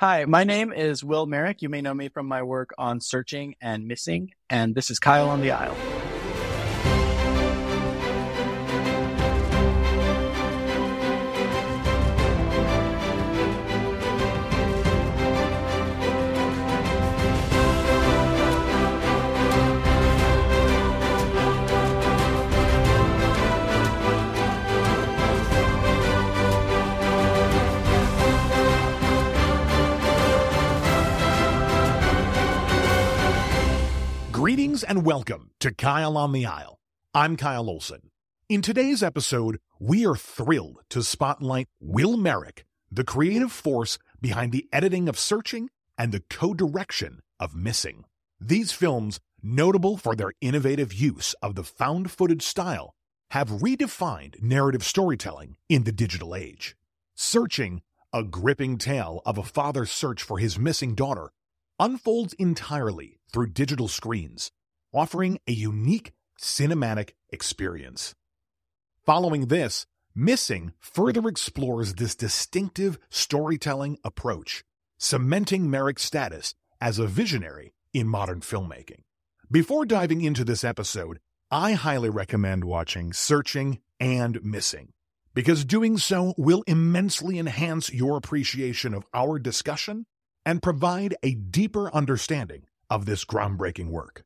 Hi, my name is Will Merrick. You may know me from my work on Searching and Missing, and this is Kyle on the Aisle. Greetings and welcome to Kyle on the Aisle. I'm Kyle Olson. In today's episode, we are thrilled to spotlight Will Merrick, the creative force behind the editing of Searching and the co-direction of Missing. These films, notable for their innovative use of the found footage style, have redefined narrative storytelling in the digital age. Searching, a gripping tale of a father's search for his missing daughter, unfolds entirely through digital screens, offering a unique cinematic experience. Following this, Missing further explores this distinctive storytelling approach, cementing Merrick's status as a visionary in modern filmmaking. Before diving into this episode, I highly recommend watching Searching and Missing, because doing so will immensely enhance your appreciation of our discussion and provide a deeper understanding of this groundbreaking work.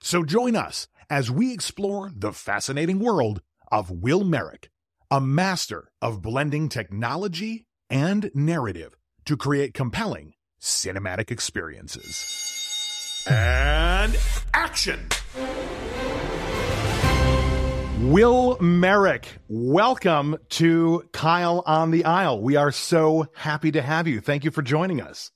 So join us as we explore the fascinating world of Will Merrick, a master of blending technology and narrative to create compelling cinematic experiences. And action! Will Merrick, welcome to Kyle on the Aisle. We are so happy to have you. Thank you for joining us.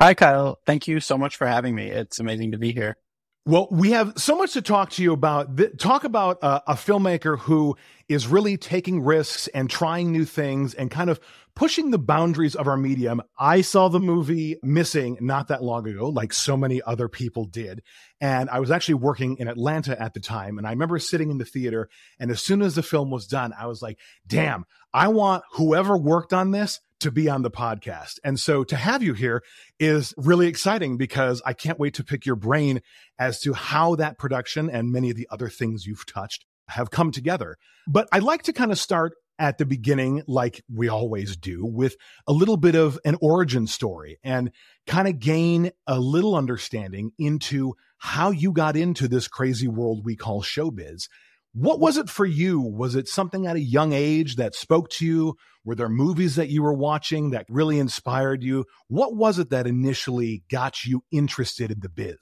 Hi, Kyle. Thank you so much for having me. It's amazing to be here. Well, we have so much to talk to you about. Talk about a filmmaker who is really taking risks and trying new things and kind of pushing the boundaries of our medium. I saw the movie Missing not that long ago, like so many other people did. And I was actually working in Atlanta at the time. And I remember sitting in the theater. And as soon as the film was done, I was like, damn, I want whoever worked on this to be on the podcast. And so to have you here is really exciting, because I can't wait to pick your brain as to how that production and many of the other things you've touched have come together. But I'd like to kind of start at the beginning, like we always do, with a little bit of an origin story and kind of gain a little understanding into how you got into this crazy world we call showbiz. What was it for you? Was it something at a young age that spoke to you? Were there movies that you were watching that really inspired you? What was it that initially got you interested in the biz?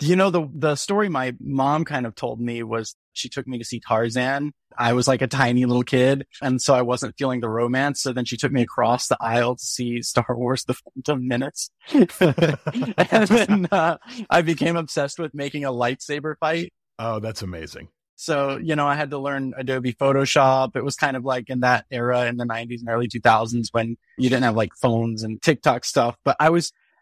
You know, the story my mom kind of told me was she took me to see Tarzan. I was like a tiny little kid, and so I wasn't feeling the romance. So then she took me across the aisle to see Star Wars The Phantom Menace. And then I became obsessed with making a lightsaber fight. Oh, that's amazing. So, you know, I had to learn Adobe Photoshop. It was kind of like in that era in the 90s and early 2000s when you didn't have like phones and TikTok stuff. But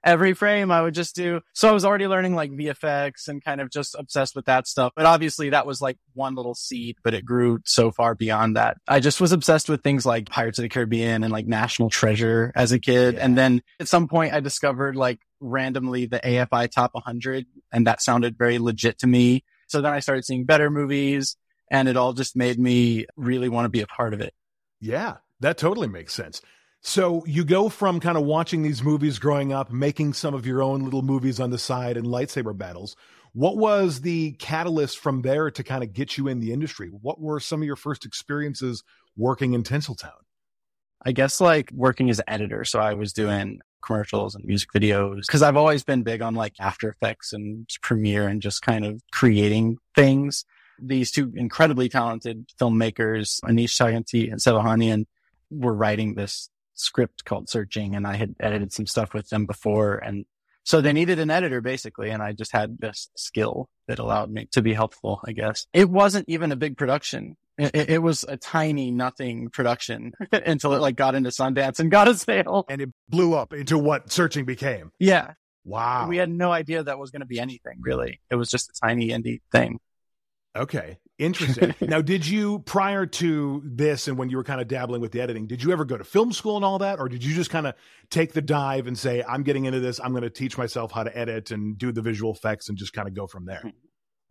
every frame I would just do. So I was already learning like VFX and kind of just obsessed with that stuff. But obviously that was like one little seed, but it grew so far beyond that. I just was obsessed with things like Pirates of the Caribbean and like National Treasure as a kid. Yeah. And then at some point I discovered like randomly the AFI Top 100, and that sounded very legit to me. So then I started seeing better movies, and it all just made me really want to be a part of it. Yeah, that totally makes sense. So you go from kind of watching these movies growing up, making some of your own little movies on the side and lightsaber battles. What was the catalyst from there to kind of get you in the industry? What were some of your first experiences working in Tinseltown? I guess like working as an editor. So I was doing commercials and music videos, because I've always been big on like After Effects and Premiere and just kind of creating things. These two incredibly talented filmmakers, Aneesh Chaganty and Sev Ohanian, were writing this script called Searching, and I had edited some stuff with them before. And so they needed an editor basically, and I just had this skill that allowed me to be helpful, I guess. It wasn't even a big production. It was a tiny nothing production until it like got into Sundance and got a sale. And it blew up into what Searching became. Yeah. Wow. We had no idea that was going to be anything, really. It was just a tiny indie thing. Okay. Interesting. Now, did you, prior to this and when you were kind of dabbling with the editing, did you ever go to film school and all that? Or did you just kind of take the dive and say, I'm getting into this, I'm going to teach myself how to edit and do the visual effects and just kind of go from there?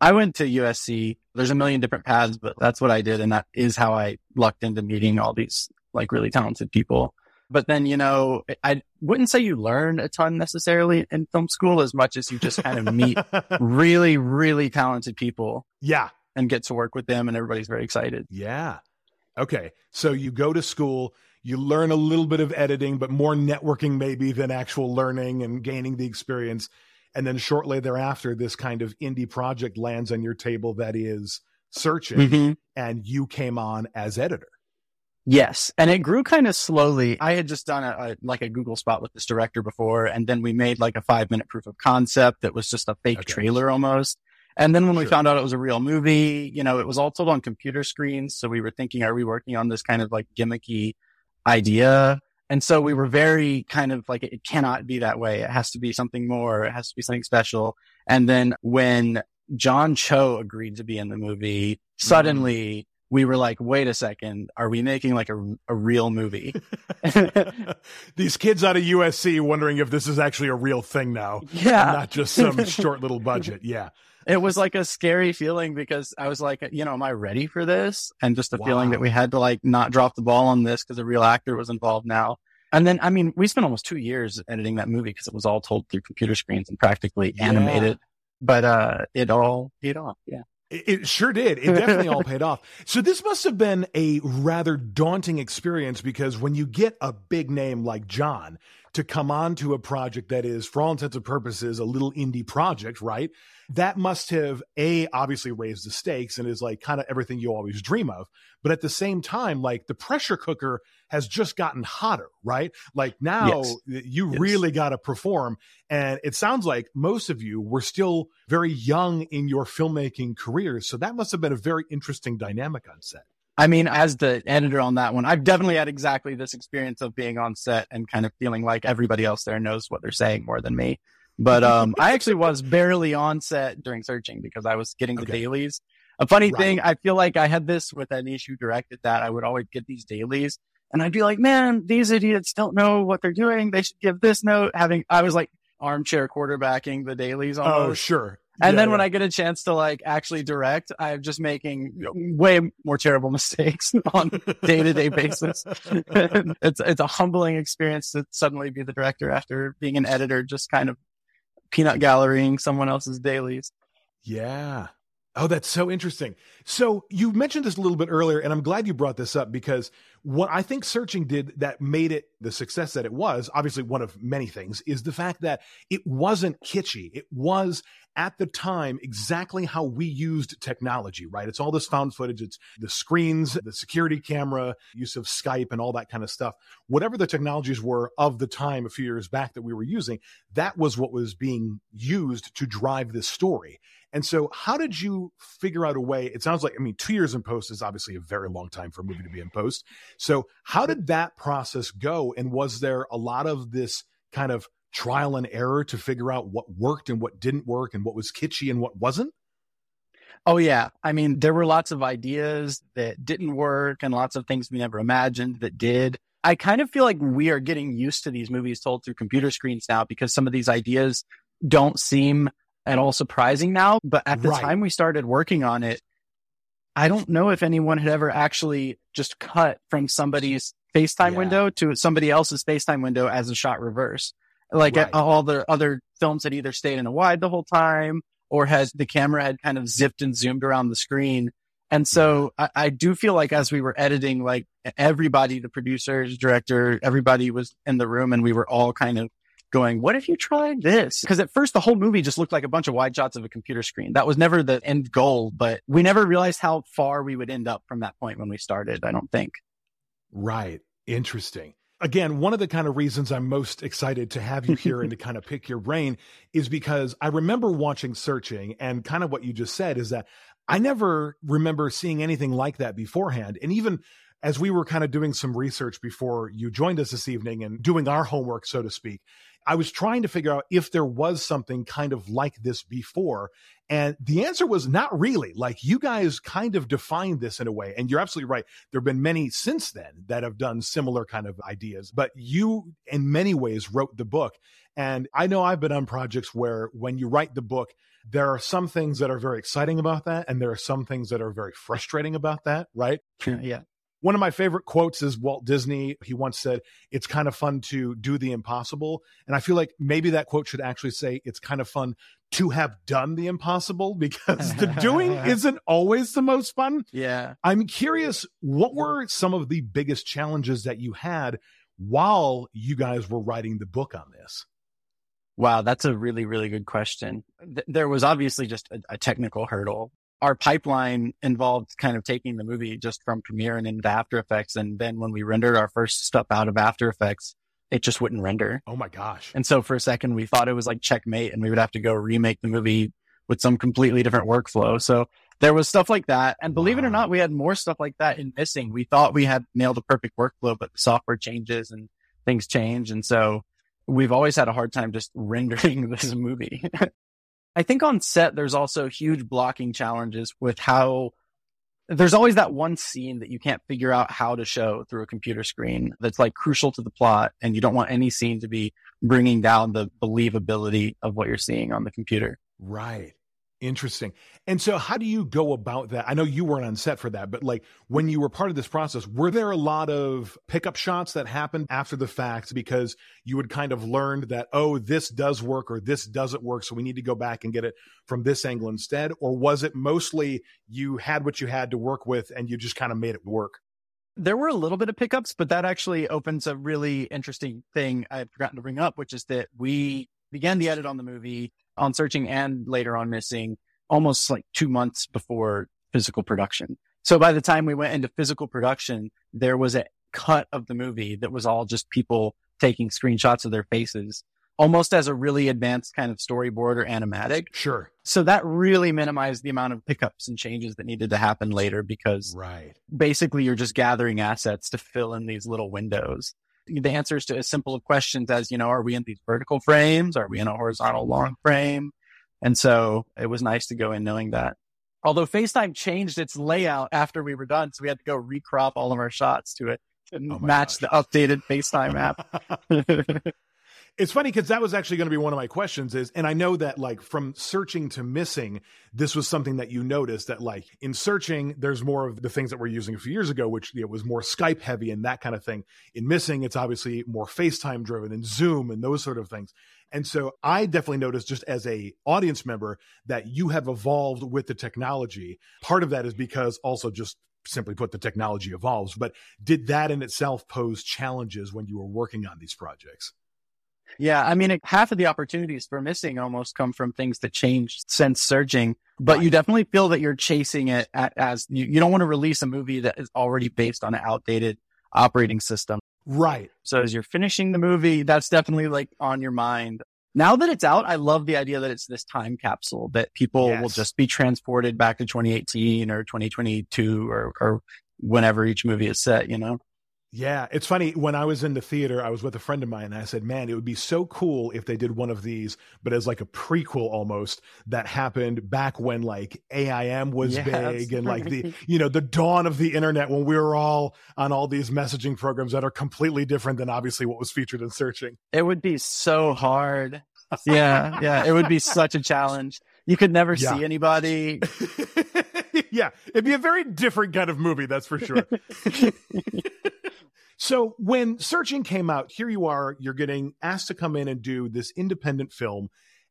I went to USC. There's a million different paths, but that's what I did. And that is how I lucked into meeting all these like really talented people. But then, you know, I wouldn't say you learn a ton necessarily in film school as much as you just kind of meet really, really talented people. Yeah. And get to work with them, and everybody's very excited. Yeah. Okay. So you go to school, you learn a little bit of editing, but more networking maybe than actual learning and gaining the experience. And then shortly thereafter, this kind of indie project lands on your table that is Searching, mm-hmm. and you came on as editor. Yes. And it grew kind of slowly. I had just done a Google spot with this director before, and then we made like a 5-minute proof of concept that was just a fake trailer almost. And then when we found out it was a real movie, you know, it was all told on computer screens. So we were thinking, are we working on this kind of like gimmicky idea? And so we were very kind of like, it cannot be that way. It has to be something more. It has to be something special. And then when John Cho agreed to be in the movie, suddenly we were like, wait a second, are we making like a real movie? These kids out of USC wondering if this is actually a real thing now. Yeah. Not just some short little budget. Yeah. It was like a scary feeling because I was like, you know, am I ready for this? And just the feeling that we had to like not drop the ball on this because a real actor was involved now. And then, I mean, we spent almost 2 years editing that movie because it was all told through computer screens and practically animated, but it all paid off. Yeah. It sure did. It definitely all paid off. So this must have been a rather daunting experience because when you get a big name like John to come on to a project that is, for all intents and purposes, a little indie project, right? That must have, A, obviously raised the stakes and is like kind of everything you always dream of. But at the same time, like the pressure cooker has just gotten hotter, right? Like now you really got to perform. And it sounds like most of you were still very young in your filmmaking careers. So that must have been a very interesting dynamic on set. I mean, as the editor on that one, I've definitely had exactly this experience of being on set and kind of feeling like everybody else there knows what they're saying more than me. But I actually was barely on set during Searching because I was getting the dailies. A funny thing, I feel like I had this with Aneesh who directed that. I would always get these dailies and I'd be like, man, these idiots don't know what they're doing. They should give this note. I was like armchair quarterbacking the dailies almost. Oh, sure. And then when I get a chance to like actually direct, I'm just making way more terrible mistakes on a day-to-day basis. It's a humbling experience to suddenly be the director after being an editor, just kind of peanut gallerying someone else's dailies. Yeah. Oh, that's so interesting. So you mentioned this a little bit earlier, and I'm glad you brought this up because what I think Searching did that made it the success that it was, obviously one of many things, is the fact that it wasn't kitschy. It was at the time exactly how we used technology, right? It's all this found footage. It's the screens, the security camera, use of Skype and all that kind of stuff. Whatever the technologies were of the time a few years back that we were using, that was what was being used to drive this story. And so how did you figure out a way? It sounds like, I mean, 2 years in post is obviously a very long time for a movie to be in post. So how did that process go? And was there a lot of this kind of trial and error to figure out what worked and what didn't work and what was kitschy and what wasn't? Oh, yeah. I mean, there were lots of ideas that didn't work and lots of things we never imagined that did. I kind of feel like we are getting used to these movies told through computer screens now because some of these ideas don't seem at all surprising now. But at the time we started working on it, I don't know if anyone had ever actually just cut from somebody's FaceTime window to somebody else's FaceTime window as a shot reverse. Like all the other films had either stayed in a wide the whole time or has the camera had kind of zipped and zoomed around the screen. And so I do feel like as we were editing, like everybody, the producers, director, everybody was in the room and we were all kind of going, what if you tried this? Because at first the whole movie just looked like a bunch of wide shots of a computer screen. That was never the end goal, but we never realized how far we would end up from that point when we started, I don't think. Right. Interesting. Again, one of the kind of reasons I'm most excited to have you here and to kind of pick your brain is because I remember watching Searching and kind of what you just said is that I never remember seeing anything like that beforehand. And even as we were kind of doing some research before you joined us this evening and doing our homework, so to speak, I was trying to figure out if there was something kind of like this before. And the answer was not really. Like, you guys kind of defined this in a way. And you're absolutely right. There have been many since then that have done similar kind of ideas. But you, in many ways, wrote the book. And I know I've been on projects where when you write the book, there are some things that are very exciting about that. And there are some things that are very frustrating about that, right? Yeah. One of my favorite quotes is Walt Disney. He once said, it's kind of fun to do the impossible. And I feel like maybe that quote should actually say, it's kind of fun to have done the impossible, because the doing isn't always the most fun. Yeah. I'm curious, what were some of the biggest challenges that you had while you guys were writing the book on this? Wow, that's a really, really good question. There was obviously just a technical hurdle. Our pipeline involved kind of taking the movie just from Premiere and into After Effects. And then when we rendered our first stuff out of After Effects, it just wouldn't render. Oh my gosh. And so for a second, we thought it was like checkmate and we would have to go remake the movie with some completely different workflow. So there was stuff like that. And believe it or not, we had more stuff like that in Missing. We thought we had nailed a perfect workflow, but the software changes and things change. And so we've always had a hard time just rendering this movie. I think on set, there's also huge blocking challenges with how there's always that one scene that you can't figure out how to show through a computer screen that's like crucial to the plot. And you don't want any scene to be bringing down the believability of what you're seeing on the computer. Right. Interesting. And so how do you go about that? I know you weren't on set for that, but like when you were part of this process, were there a lot of pickup shots that happened after the fact because you had kind of learned that, oh, this does work or this doesn't work, so we need to go back and get it from this angle instead? Or was it mostly you had what you had to work with and you just kind of made it work? There were a little bit of pickups, but that actually opens a really interesting thing I've forgotten to bring up, which is that we began the edit on the movie on Searching and later on Missing almost like 2 months before physical production. So by the time we went into physical production, there was a cut of the movie that was all just people taking screenshots of their faces, almost as a really advanced kind of storyboard or animatic. Sure. So that really minimized the amount of pickups and changes that needed to happen later because basically you're just gathering assets to fill in these little windows. The answers to as simple of questions as, you know, are we in these vertical frames? Are we in a horizontal long frame? And so it was nice to go in knowing that. Although FaceTime changed its layout after we were done. So we had to go recrop all of our shots to it to match the updated FaceTime app. It's funny because that was actually going to be one of my questions is, and I know that like from Searching to Missing, this was something that you noticed that like in Searching, there's more of the things that we're using a few years ago, which you know, was more Skype heavy and that kind of thing. In Missing, it's obviously more FaceTime driven and Zoom and those sort of things. And so I definitely noticed just as a audience member that you have evolved with the technology. Part of that is because also just simply put, the technology evolves, but did that in itself pose challenges when you were working on these projects? Yeah, I mean, half of the opportunities for Missing almost come from things that changed since Searching, but you definitely feel that you're chasing it as you don't want to release a movie that is already based on an outdated operating system. Right. So as you're finishing the movie, that's definitely like on your mind. Now that it's out, I love the idea that it's this time capsule that people will just be transported back to 2018 or 2022 or whenever each movie is set, you know? Yeah, it's funny. When I was in the theater, I was with a friend of mine and I said, man, it would be so cool if they did one of these, but as like a prequel almost that happened back when like AIM was big and like the, you know, the dawn of the internet when we were all on all these messaging programs that are completely different than obviously what was featured in Searching. It would be so hard. Yeah. Yeah. It would be such a challenge. You could never see anybody. Yeah. It'd be a very different kind of movie. That's for sure. So when Searching came out, here you are, you're getting asked to come in and do this independent film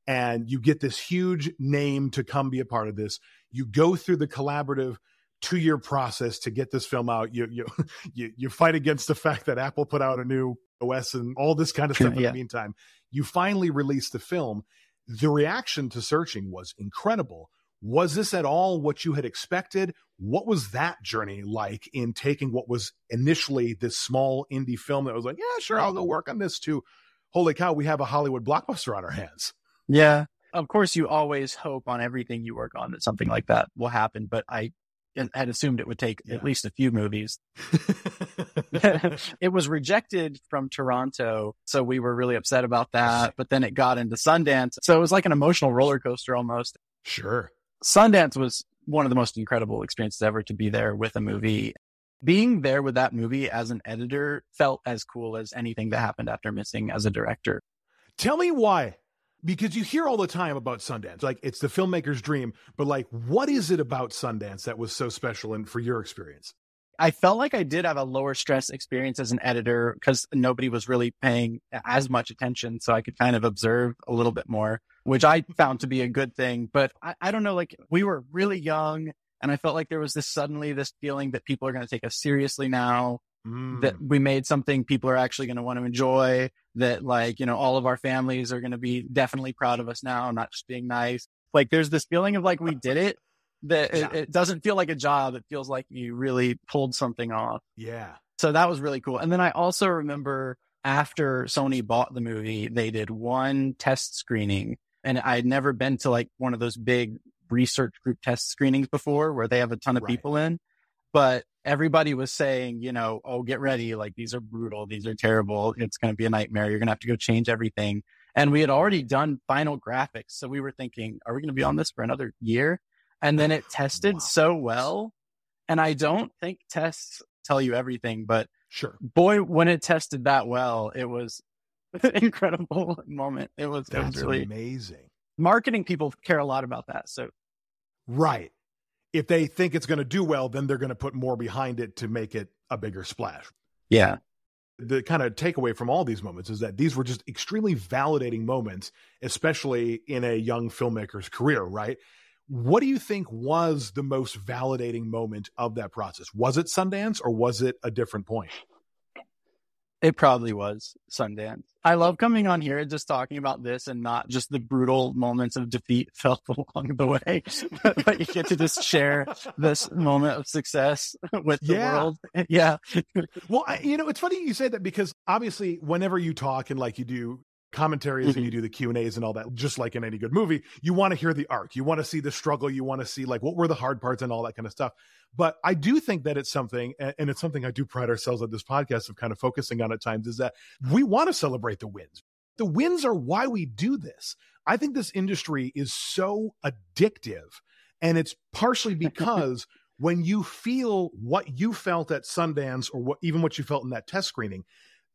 and you get this huge name to come be a part of this. You go through the collaborative 2-year process to get this film out. You fight against the fact that Apple put out a new OS and all this kind of stuff in the meantime. You finally release the film. The reaction to Searching was incredible. Was this at all what you had expected? What was that journey like in taking what was initially this small indie film that was like, yeah, sure, I'll go work on this too. Holy cow, we have a Hollywood blockbuster on our hands. Yeah. Of course, you always hope on everything you work on that something like that will happen. But I had assumed it would take at least a few movies. It was rejected from Toronto, so we were really upset about that. But then it got into Sundance. So it was like an emotional roller coaster almost. Sure. Sundance was one of the most incredible experiences ever to be there with a movie. Being there with that movie as an editor felt as cool as anything that happened after Missing as a director. Tell me why. Because you hear all the time about Sundance, like it's the filmmaker's dream, but like, what is it about Sundance that was so special and for your experience? I felt like I did have a lower stress experience as an editor because nobody was really paying as much attention. So I could kind of observe a little bit more, which I found to be a good thing. But I don't know, like we were really young and I felt like there was this feeling that people are going to take us seriously now. That we made something people are actually going to want to enjoy, that like, you know, all of our families are going to be definitely proud of us now, not just being nice. Like there's this feeling of like, we did it, that it doesn't feel like a job. It feels like you really pulled something off. Yeah. So that was really cool. And then I also remember after Sony bought the movie, they did one test screening and I'd never been to like one of those big research group test screenings before where they have a ton of people in, but everybody was saying, you know, oh, get ready. Like, these are brutal. These are terrible. It's going to be a nightmare. You're going to have to go change everything. And we had already done final graphics. So we were thinking, are we going to be on this for another year? And then it tested so well. And I don't think tests tell you everything, but boy, when it tested that well, it was an incredible moment. It was really amazing. Marketing people care a lot about that. So, right. If they think it's going to do well, then they're going to put more behind it to make it a bigger splash. Yeah. The kind of takeaway from all these moments is that these were just extremely validating moments, especially in a young filmmaker's career, right? What do you think was the most validating moment of that process? Was it Sundance or was it a different point? It probably was Sundance. I love coming on here and just talking about this and not just the brutal moments of defeat felt along the way, but you get to just share this moment of success with the world. Yeah. Well, it's funny you say that because obviously whenever you talk and like you do commentaries and you do the Q&As and all that, just like in any good movie, you want to hear the arc. You want to see the struggle. You want to see like, what were the hard parts and all that kind of stuff. But I do think that it's something, and it's something I do pride ourselves on this podcast of kind of focusing on at times, is that we want to celebrate the wins. The wins are why we do this. I think this industry is so addictive, and it's partially because when you feel what you felt at Sundance or even what you felt in that test screening,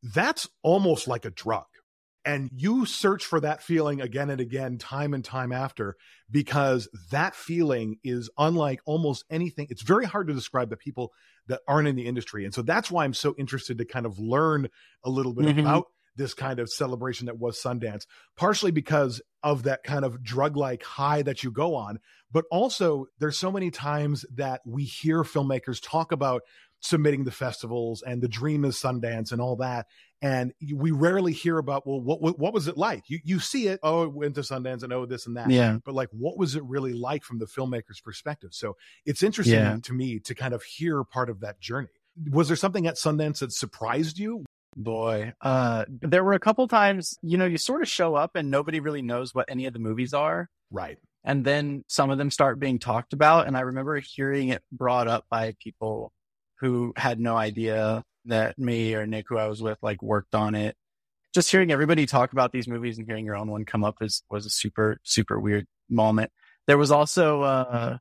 that's almost like a drug. And you search for that feeling again and again, time and time after, because that feeling is unlike almost anything. It's very hard to describe to people that aren't in the industry. And so that's why I'm so interested to kind of learn a little bit about this kind of celebration that was Sundance, partially because of that kind of drug-like high that you go on. But also there's so many times that we hear filmmakers talk about submitting the festivals and the dream is Sundance and all that. And we rarely hear about, well, what was it like? You see it, oh, it went to Sundance and oh, this and that. Yeah. But like, what was it really like from the filmmaker's perspective? So it's interesting to me to kind of hear part of that journey. Was there something at Sundance that surprised you? Boy, there were a couple times, you sort of show up and nobody really knows what any of the movies are. Right. And then some of them start being talked about. And I remember hearing it brought up by people who had no idea that me or Nick, who I was with, like worked on it. Just hearing everybody talk about these movies and hearing your own one come up was a super, super weird moment. There was also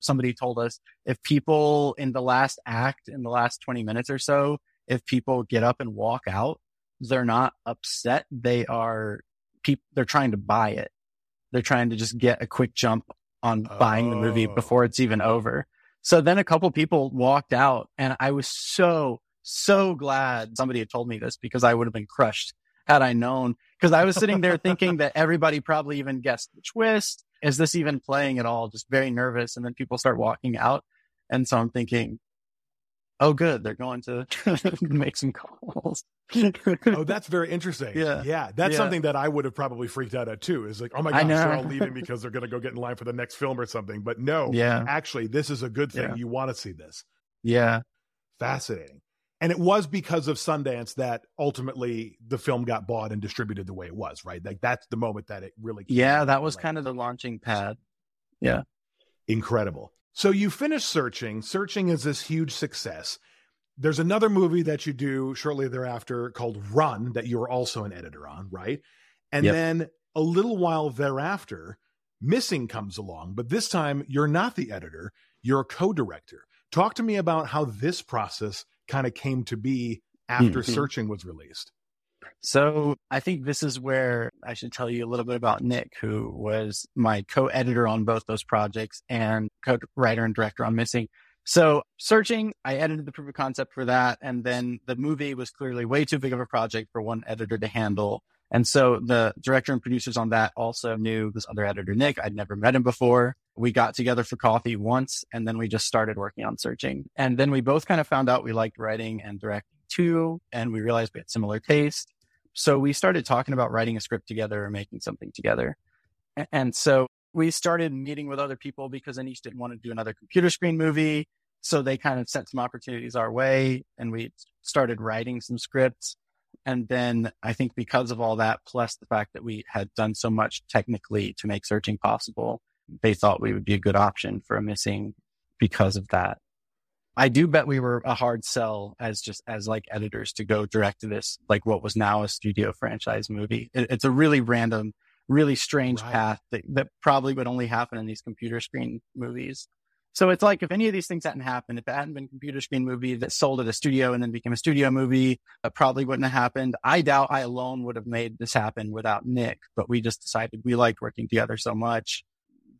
somebody told us if people in the last act, in the last 20 minutes or so, if people get up and walk out, they're not upset. They are they're trying to buy it. They're trying to just get a quick jump on buying the movie before it's even over. So then a couple people walked out and I was so glad somebody had told me this because I would have been crushed had I known. Because I was sitting there thinking that everybody probably even guessed the twist. Is this even playing at all? Just very nervous. And then people start walking out. And so I'm thinking, oh, good. They're going to make some calls. Oh, that's very interesting. Yeah. That's something that I would have probably freaked out at too, is like, oh my gosh, they're all leaving because they're going to go get in line for the next film or something. But no, actually, this is a good thing. Yeah. You want to see this. Yeah. Fascinating. And it was because of Sundance that ultimately the film got bought and distributed the way it was, right? Like that's the moment that it really came out. That was kind of the launching pad. Yeah. Incredible. So you finish Searching. Searching is this huge success. There's another movie that you do shortly thereafter called Run that you were also an editor on, right? And then a little while thereafter, Missing comes along, but this time you're not the editor, you're a co-director. Talk to me about how this process kind of came to be after Searching was released. So I think this is where I should tell you a little bit about Nick, who was my co-editor on both those projects and co-writer and director on Missing. So Searching, I edited the proof of concept for that. And then the movie was clearly way too big of a project for one editor to handle. And so the director and producers on that also knew this other editor, Nick. I'd never met him before. We got together for coffee once, and then we just started working on Searching. And then we both kind of found out we liked writing and directing too. And we realized we had similar taste. So we started talking about writing a script together or making something together. And so we started meeting with other people because Aneesh didn't want to do another computer screen movie. So they kind of sent some opportunities our way, and we started writing some scripts. And then I think because of all that, plus the fact that we had done so much technically to make Searching possible, they thought we would be a good option for a Missing because of that. I do bet we were a hard sell as editors to go direct to this, like what was now a studio franchise movie. It's a really random, really strange path that probably would only happen in these computer screen movies. So it's like, if any of these things hadn't happened, if it hadn't been a computer screen movie that sold at a studio and then became a studio movie, that probably wouldn't have happened. I doubt I alone would have made this happen without Nick, but we just decided we liked working together so much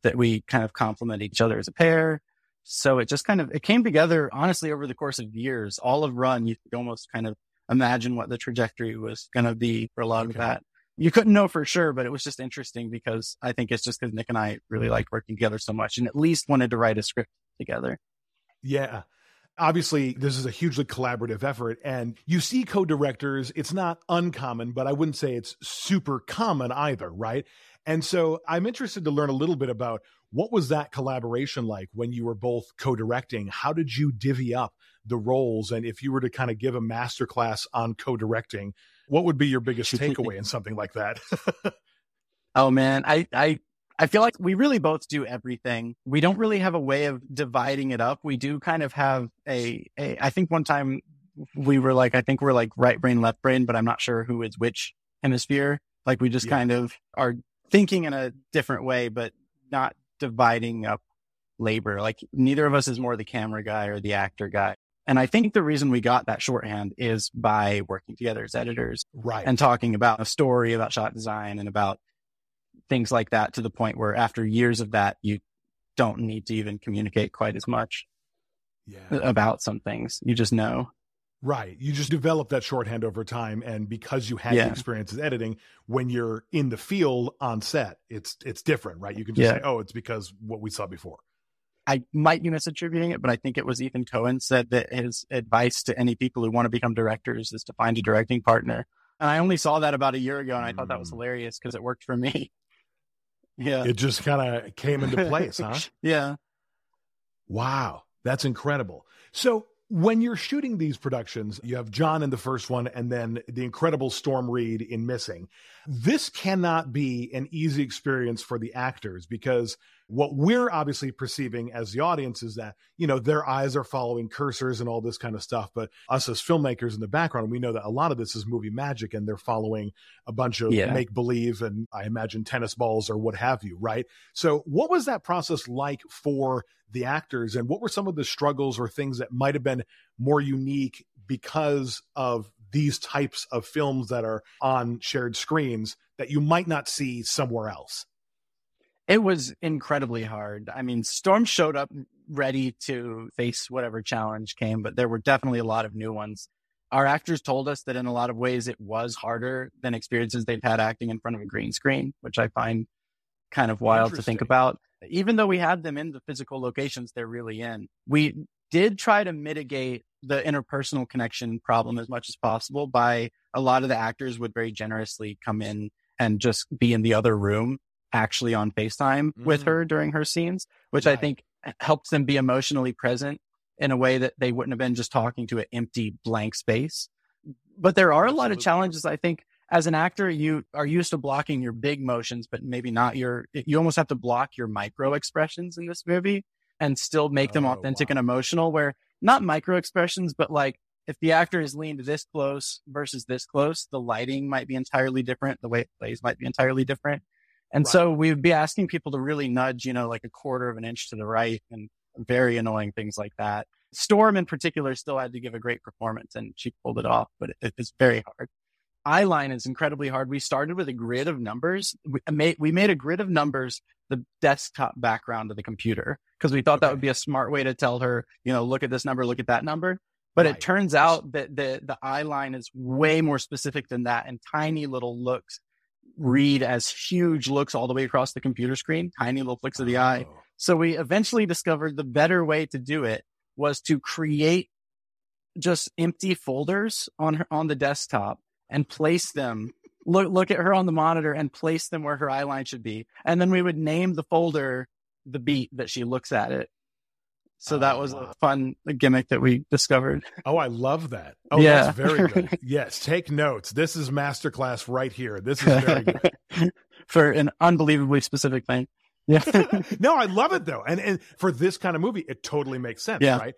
that we kind of complement each other as a pair. So it just kind of, it came together, honestly, over the course of years. All of Run, you could almost kind of imagine what the trajectory was going to be for a lot of that. You couldn't know for sure, but it was just interesting because I think it's just because Nick and I really liked working together so much and at least wanted to write a script together. Yeah. Obviously, this is a hugely collaborative effort, and you see co-directors. It's not uncommon, but I wouldn't say it's super common either, right? And so I'm interested to learn a little bit about what was that collaboration like when you were both co-directing? How did you divvy up the roles? And if you were to kind of give a masterclass on co-directing, what would be your biggest takeaway in something like that? Oh, man, I feel like we really both do everything. We don't really have a way of dividing it up. We do kind of have a I think one time we were like, I think we're like right brain, left brain, but I'm not sure who is which hemisphere. Like we just kind of are thinking in a different way, but not dividing up labor. Like neither of us is more the camera guy or the actor guy. And I think the reason we got that shorthand is by working together as editors, right? And talking about a story, about shot design, and about things like that, to the point where after years of that, you don't need to even communicate quite as much about some things. You just know. Right. You just develop that shorthand over time. And because you had the experience as editing, when you're in the field on set, it's different, right? You can just say, oh, it's because what we saw before. I might be misattributing it, but I think it was Ethan Cohen said that his advice to any people who want to become directors is to find a directing partner. And I only saw that about a year ago, and I thought that was hilarious because it worked for me. Yeah. It just kind of came into place, huh? Yeah. Wow. That's incredible. So when you're shooting these productions, you have John in the first one and then the incredible Storm Reid in Missing. This cannot be an easy experience for the actors, because what we're obviously perceiving as the audience is that, you know, their eyes are following cursors and all this kind of stuff. But us as filmmakers in the background, we know that a lot of this is movie magic, and they're following a bunch of make-believe and I imagine tennis balls or what have you, right? So what was that process like for the actors, and what were some of the struggles or things that might have been more unique because of these types of films that are on shared screens that you might not see somewhere else? It was incredibly hard. I mean, Storm showed up ready to face whatever challenge came, but there were definitely a lot of new ones. Our actors told us that in a lot of ways, it was harder than experiences they've had acting in front of a green screen, which I find kind of wild to think about. Even though we had them in the physical locations they're really in, we did try to mitigate the interpersonal connection problem as much as possible by a lot of the actors would very generously come in and just be in the other room, actually on FaceTime with her during her scenes, which I think helps them be emotionally present in a way that they wouldn't have been just talking to an empty blank space. But there are a lot of challenges. I think as an actor, you are used to blocking your big motions, but maybe not you almost have to block your micro expressions in this movie. and still make them authentic and emotional, where not micro expressions, but like if the actor is leaned this close versus this close, the lighting might be entirely different. The way it plays might be entirely different. And so we'd be asking people to really nudge, you know, like 1/4 of an inch to the right and very annoying things like that. Storm in particular still had to give a great performance and she pulled it off, but it's very hard. Eyeline is incredibly hard. We started with a grid of numbers. We made a grid of numbers the desktop background of the computer because we thought that would be a smart way to tell her, you know, look at this number, look at that number. But it turns out that the eyeline is way more specific than that, and tiny little looks read as huge looks all the way across the computer screen, tiny little flicks of the eye. So we eventually discovered the better way to do it was to create just empty folders on the desktop and place them, look at her on the monitor and place them where her eye line should be. And then we would name the folder the beat that she looks at it. So that was a fun gimmick that we discovered. Oh, I love that. Oh, yeah. That's very good. Yes, take notes. This is masterclass right here. This is very good. For an unbelievably specific thing. Yeah. No, I love it though. And for this kind of movie, it totally makes sense, right?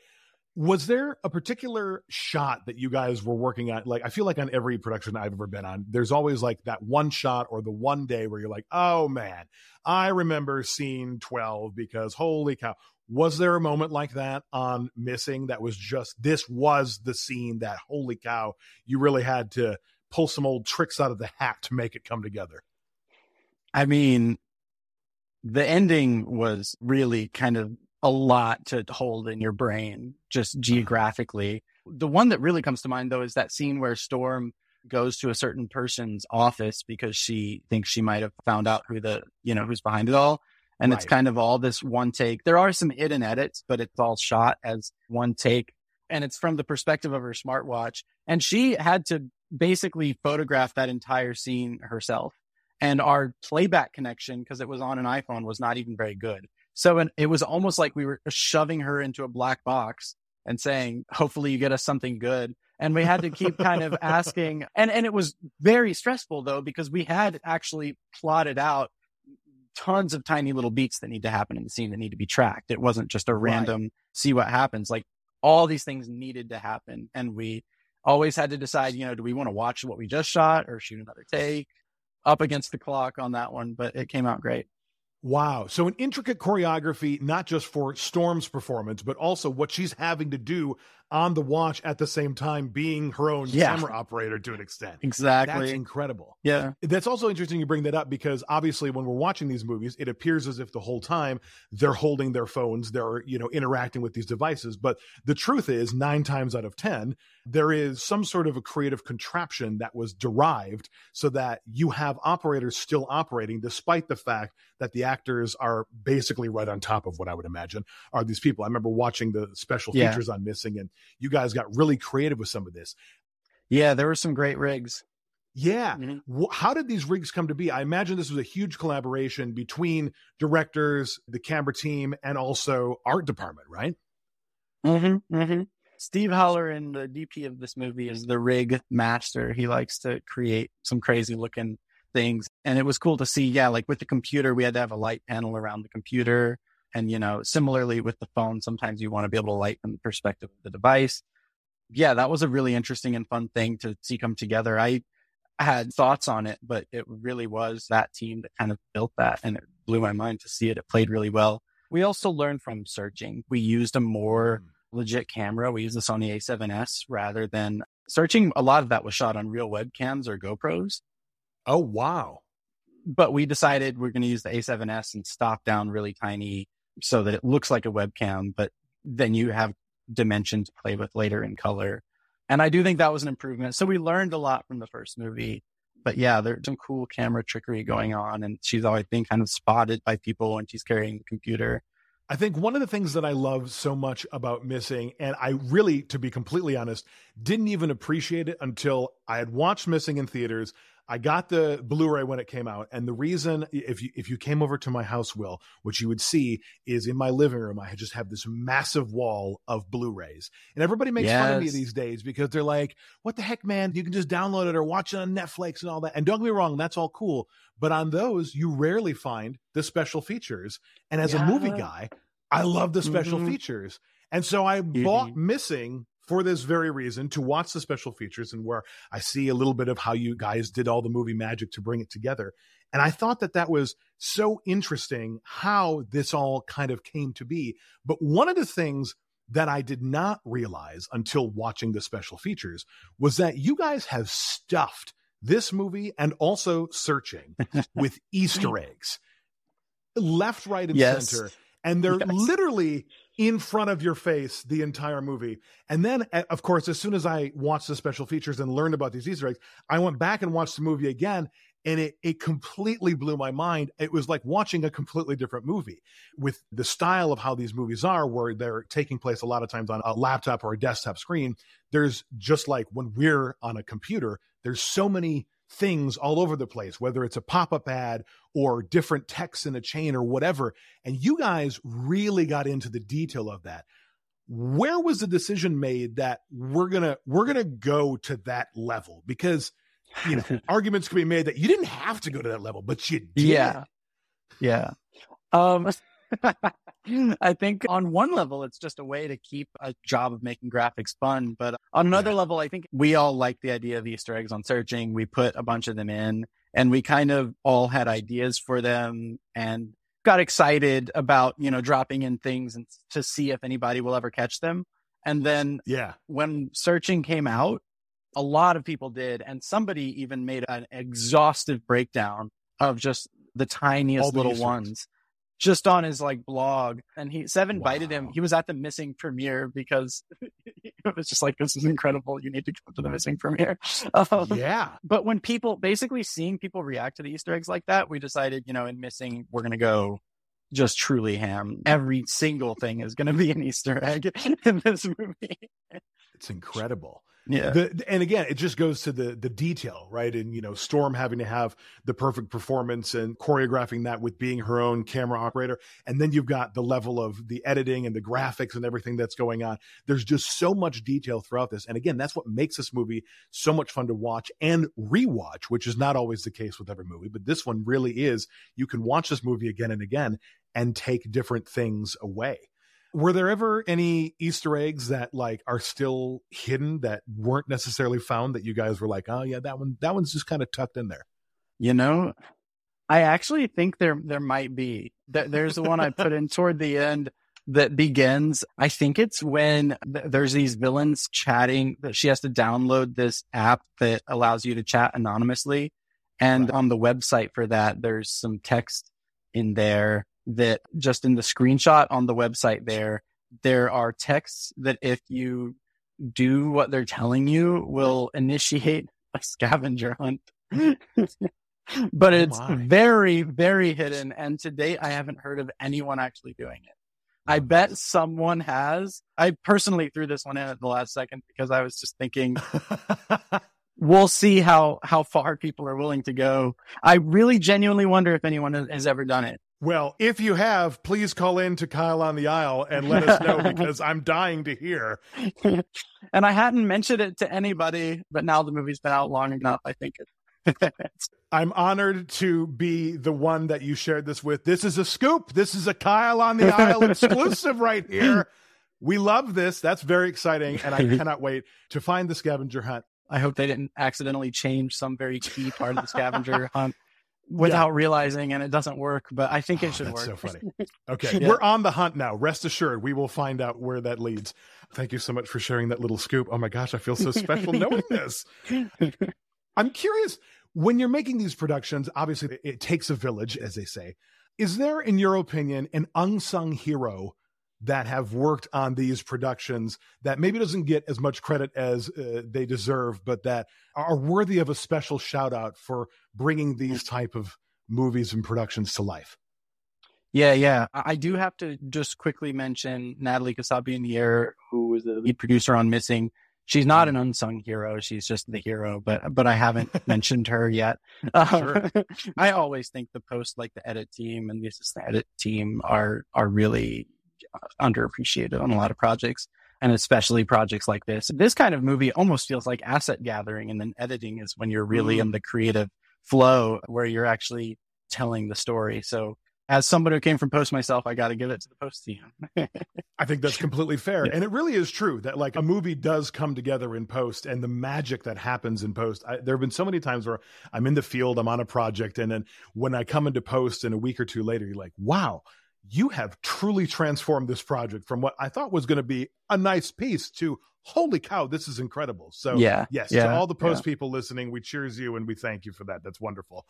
Was there a particular shot that you guys were working on? Like, I feel like on every production I've ever been on, there's always like that one shot or the one day where you're like, oh man, I remember scene 12 because holy cow. Was there a moment like that on Missing that was just, this was the scene that holy cow, you really had to pull some old tricks out of the hat to make it come together? I mean, the ending was really kind of a lot to hold in your brain, just geographically. The one that really comes to mind, though, is that scene where Storm goes to a certain person's office because she thinks she might have found out who the, you know, who's behind it all. And it's kind of all this one take. There are some hidden edits, but it's all shot as one take. And it's from the perspective of her smartwatch. And she had to basically photograph that entire scene herself. And our playback connection, because it was on an iPhone, was not even very good. So it was almost like we were shoving her into a black box and saying, hopefully you get us something good. And we had to keep kind of asking. And it was very stressful, though, because we had actually plotted out tons of tiny little beats that need to happen in the scene that need to be tracked. It wasn't just a random see what happens. Like all these things needed to happen. And we always had to decide, you know, do we want to watch what we just shot or shoot another take? Up against the clock on that one, but it came out great. Wow. So an intricate choreography, not just for Storm's performance, but also what she's having to do on the watch at the same time, being her own camera operator to an extent. Exactly. That's incredible. Yeah. That's also interesting you bring that up because obviously when we're watching these movies, it appears as if the whole time they're holding their phones, they're, you know, interacting with these devices. But the truth is 9 times out of 10, there is some sort of a creative contraption that was derived so that you have operators still operating, despite the fact that the actors are basically right on top of what I would imagine are these people. I remember watching the special features on Missing, and you guys got really creative with some of this. Yeah, there were some great rigs. Yeah. Mm-hmm. How did these rigs come to be? I imagine this was a huge collaboration between directors, the camera team, and also art department, right? Mm-hmm. Mm-hmm. Steve Holleran, the DP of this movie, is the rig master. He likes to create some crazy looking things. And it was cool to see, like with the computer, we had to have a light panel around the computer. And, you know, similarly with the phone, sometimes you want to be able to light from the perspective of the device. Yeah, that was a really interesting and fun thing to see come together. I had thoughts on it, but it really was that team that kind of built that. And it blew my mind to see it. It played really well. We also learned from Searching. We used a more legit camera. We used the Sony a7S rather than Searching. A lot of that was shot on real webcams or GoPros. Oh, wow. But we decided we're going to use the a7S and stop down really tiny so that it looks like a webcam, but then you have dimension to play with later in color. And I do think that was an improvement. So we learned a lot from the first movie, but yeah, there's some cool camera trickery going on. And she's always been kind of spotted by people when she's carrying the computer. I think one of the things that I love so much about Missing, and I really, to be completely honest, didn't even appreciate it until I had watched Missing in theaters. I got the Blu-ray when it came out. And the reason, if you came over to my house, Will, what you would see is in my living room, I just have this massive wall of Blu-rays. And everybody makes fun of me these days because they're like, what the heck, man? You can just download it or watch it on Netflix and all that. And don't get me wrong, that's all cool. But on those, you rarely find the special features. And as a movie guy, I love the special features. And so I bought Missing for this very reason, to watch the special features and where I see a little bit of how you guys did all the movie magic to bring it together. And I thought that that was so interesting how this all kind of came to be. But one of the things that I did not realize until watching the special features was that you guys have stuffed this movie and also Searching with Easter eggs left, right, and center. And they're literally in front of your face the entire movie. And then, of course, as soon as I watched the special features and learned about these Easter eggs, I went back and watched the movie again, and it completely blew my mind. It was like watching a completely different movie with the style of how these movies are, where they're taking place a lot of times on a laptop or a desktop screen. There's just like when we're on a computer, there's so many things all over the place, whether it's a pop-up ad or different texts in a chain or whatever. And you guys really got into the detail of that. Where was the decision made that we're going to go to that level? Because, you know, arguments could be made that you didn't have to go to that level, but you did. Yeah. I think on one level, it's just a way to keep a job of making graphics fun. But on another level, I think we all like the idea of Easter eggs on Searching. We put a bunch of them in and we kind of all had ideas for them and got excited about, you know, dropping in things and to see if anybody will ever catch them. And then when Searching came out, a lot of people did. And somebody even made an exhaustive breakdown of just the tiniest little ones, just on his like blog. And Sev invited him. He was at the Missing premiere because it was just like, this is incredible. You need to come to the Missing premiere. But when people basically seeing people react to the Easter eggs like that, we decided, you know, in Missing, we're going to go just truly ham. Every single thing is going to be an Easter egg in this movie. It's incredible. Yeah. And again, it just goes to the detail, right? And, you know, Storm having to have the perfect performance and choreographing that with being her own camera operator. And then you've got the level of the editing and the graphics and everything that's going on. There's just so much detail throughout this. And again, that's what makes this movie so much fun to watch and rewatch, which is not always the case with every movie, but this one really is. You can watch this movie again and again and take different things away. Were there ever any Easter eggs that like are still hidden that weren't necessarily found that you guys were like, oh yeah, that one's just kind of tucked in there? You know, I actually think there might be. There's the one I put in toward the end that begins. I think it's when there's these villains chatting that she has to download this app that allows you to chat anonymously. And on the website for that, there's some text in there that just in the screenshot on the website there are texts that if you do what they're telling you will initiate a scavenger hunt. But it's very, very hidden. And to date, I haven't heard of anyone actually doing it. I bet someone has. I personally threw this one in at the last second because I was just thinking, we'll see how far people are willing to go. I really genuinely wonder if anyone has ever done it. Well, if you have, please call in to Kyle on the Aisle and let us know because I'm dying to hear. And I hadn't mentioned it to anybody, but now the movie's been out long enough, I think. I'm honored to be the one that you shared this with. This is a scoop. This is a Kyle on the Aisle exclusive right here. We love this. That's very exciting. And I cannot wait to find the scavenger hunt. I hope they didn't accidentally change some very key part of the scavenger hunt without realizing, and it doesn't work, but I think it should work. So funny. Okay. We're on the hunt now. Rest assured, we will find out where that leads. Thank you so much for sharing that little scoop. Oh my gosh, I feel so special knowing this. I'm curious, when you're making these productions, obviously it takes a village, as they say. Is there, in your opinion, an unsung hero that have worked on these productions that maybe doesn't get as much credit as they deserve, but that are worthy of a special shout out for bringing these type of movies and productions to life? Yeah. I do have to just quickly mention Natalie Kasabian-Yer, who was the lead producer on Missing. She's not an unsung hero. She's just the hero, but I haven't mentioned her yet. I always think the post, like the edit team and the assistant edit team are really underappreciated on a lot of projects, and especially projects like this kind of movie almost feels like asset gathering, and then editing is when you're really in the creative flow where you're actually telling the story. So as somebody who came from Post myself, I got to give it to the Post team. I think that's completely fair. Yeah. And it really is true that like a movie does come together in Post, and the magic that happens in Post. There have been so many times where I'm in the field, I'm on a project, and then when I come into Post and a week or two later, you're like, wow, you have truly transformed this project from what I thought was going to be a nice piece to holy cow, this is incredible. So yeah, yes, yeah, to all the Post people listening, we cheers you and we thank you for that. That's wonderful.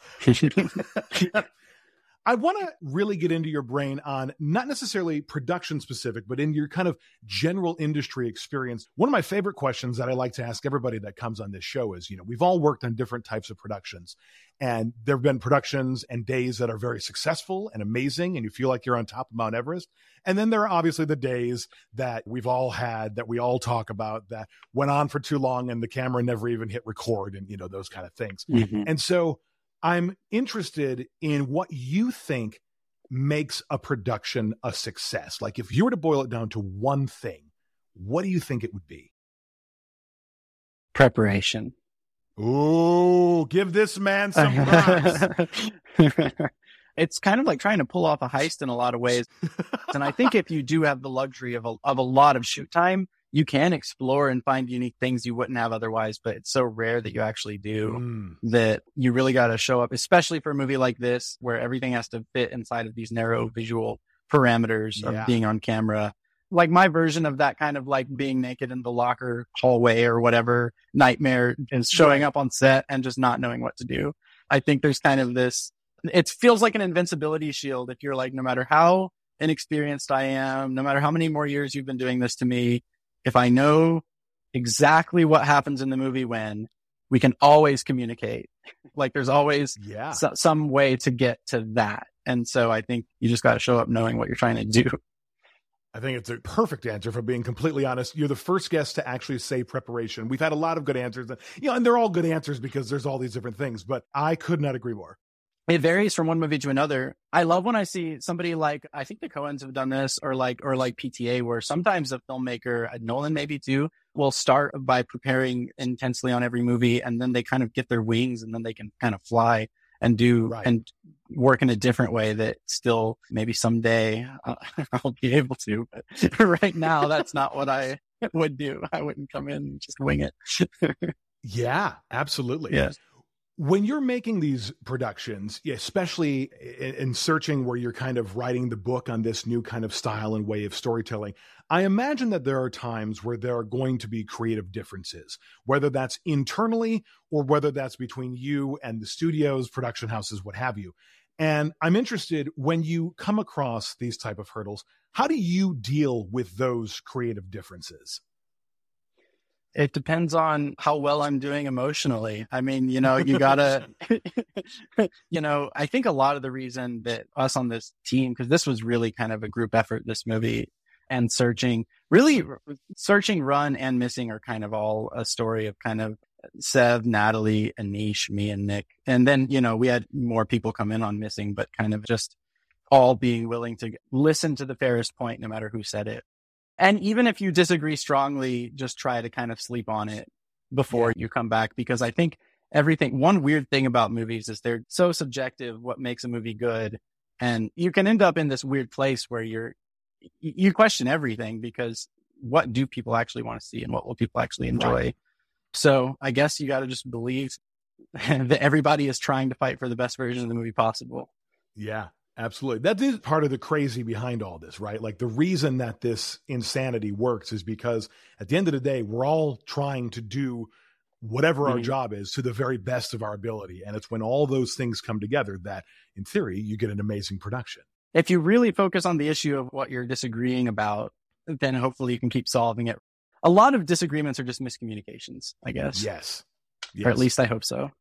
I want to really get into your brain on not necessarily production specific, but in your kind of general industry experience. One of my favorite questions that I like to ask everybody that comes on this show is, you know, we've all worked on different types of productions, and there have been productions and days that are very successful and amazing, and you feel like you're on top of Mount Everest. And then there are obviously the days that we've all had, that we all talk about, that went on for too long and the camera never even hit record, and, you know, those kind of things. Mm-hmm. And so I'm interested in what you think makes a production a success. Like if you were to boil it down to one thing, what do you think it would be? Preparation. Ooh, give this man some props. It's kind of like trying to pull off a heist in a lot of ways. And I think if you do have the luxury of a lot of shoot time, you can explore and find unique things you wouldn't have otherwise, but it's so rare that you actually do that you really got to show up, especially for a movie like this, where everything has to fit inside of these narrow visual parameters of being on camera. Like my version of that kind of like being naked in the locker hallway or whatever nightmare is showing up on set and just not knowing what to do. I think there's kind of this, it feels like an invincibility shield. If you're like, no matter how inexperienced I am, no matter how many more years you've been doing this to me, if I know exactly what happens in the movie when, we can always communicate. Like there's always some way to get to that. And so I think you just got to show up knowing what you're trying to do. I think it's a perfect answer. For being completely honest, you're the first guest to actually say preparation. We've had a lot of good answers, you know, and they're all good answers because there's all these different things, but I could not agree more. It varies from one movie to another. I love when I see somebody like, I think the Coens have done this, or like PTA, where sometimes a filmmaker, Nolan maybe too, will start by preparing intensely on every movie, and then they kind of get their wings, and then they can kind of fly and do and work in a different way that still maybe someday I'll be able to. But right now, that's not what I would do. I wouldn't come in and just wing it. Yeah, absolutely. Yeah. When you're making these productions, especially in Searching, where you're kind of writing the book on this new kind of style and way of storytelling, I imagine that there are times where there are going to be creative differences, whether that's internally or whether that's between you and the studios, production houses, what have you. And I'm interested, when you come across these type of hurdles, how do you deal with those creative differences? It depends on how well I'm doing emotionally. I mean, you know, you gotta, you know, I think a lot of the reason that us on this team, because this was really kind of a group effort, this movie and Searching, really Searching, Run, and Missing are kind of all a story of kind of Sev, Natalie, Aneesh, me and Nick. And then, you know, we had more people come in on Missing, but kind of just all being willing to listen to the fairest point, no matter who said it. And even if you disagree strongly, just try to kind of sleep on it before you come back. Because I think one weird thing about movies is they're so subjective, what makes a movie good. And you can end up in this weird place where you question everything, because what do people actually want to see and what will people actually enjoy? Right. So I guess you got to just believe that everybody is trying to fight for the best version of the movie possible. Yeah. Absolutely. That is part of the crazy behind all this, right? Like the reason that this insanity works is because at the end of the day, we're all trying to do whatever our job is to the very best of our ability. And it's when all those things come together that, in theory, you get an amazing production. If you really focus on the issue of what you're disagreeing about, then hopefully you can keep solving it. A lot of disagreements are just miscommunications, I guess. Yes. Or at least I hope so.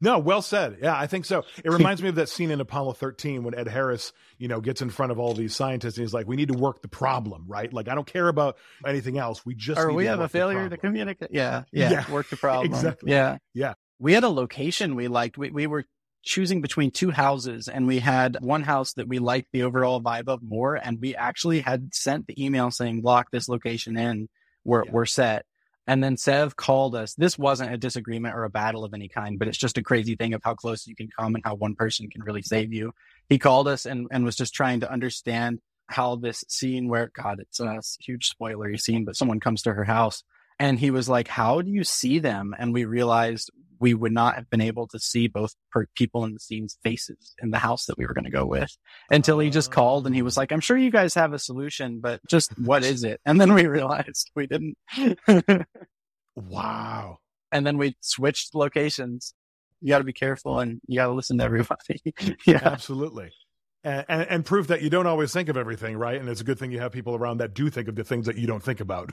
No, well said. Yeah, I think so. It reminds me of that scene in Apollo 13 when Ed Harris, you know, gets in front of all these scientists and he's like, we need to work the problem, right? Like, I don't care about anything else. We just need to work the problem. Or we have a failure to communicate. Yeah. Work the problem. Exactly. Yeah. We had a location we liked. We were choosing between two houses, and we had one house that we liked the overall vibe of more. And we actually had sent the email saying, lock this location in. We're set. And then Sev called us. This wasn't a disagreement or a battle of any kind, but it's just a crazy thing of how close you can come and how one person can really save you. He called us and was just trying to understand how this scene where, God, it's a huge spoilery scene, but someone comes to her house and he was like, how do you see them? And we realized we would not have been able to see both people in the scene's faces in the house that we were going to go with until he just called and he was like, I'm sure you guys have a solution, but just what is it? And then we realized we didn't. Wow. And then we switched locations. You got to be careful and you got to listen to everybody. Yeah, absolutely. And proof that you don't always think of everything, right? And it's a good thing you have people around that do think of the things that you don't think about.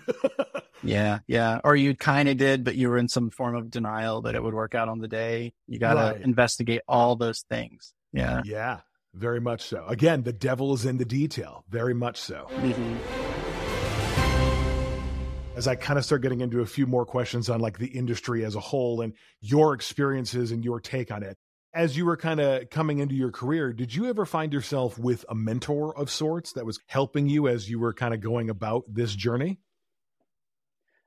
Yeah. Or you kind of did, but you were in some form of denial that it would work out on the day. You got to investigate all those things. Yeah. Yeah, very much so. Again, the devil is in the detail. Very much so. As I kind of start getting into a few more questions on like the industry as a whole and your experiences and your take on it, as you were kind of coming into your career, did you ever find yourself with a mentor of sorts that was helping you as you were kind of going about this journey?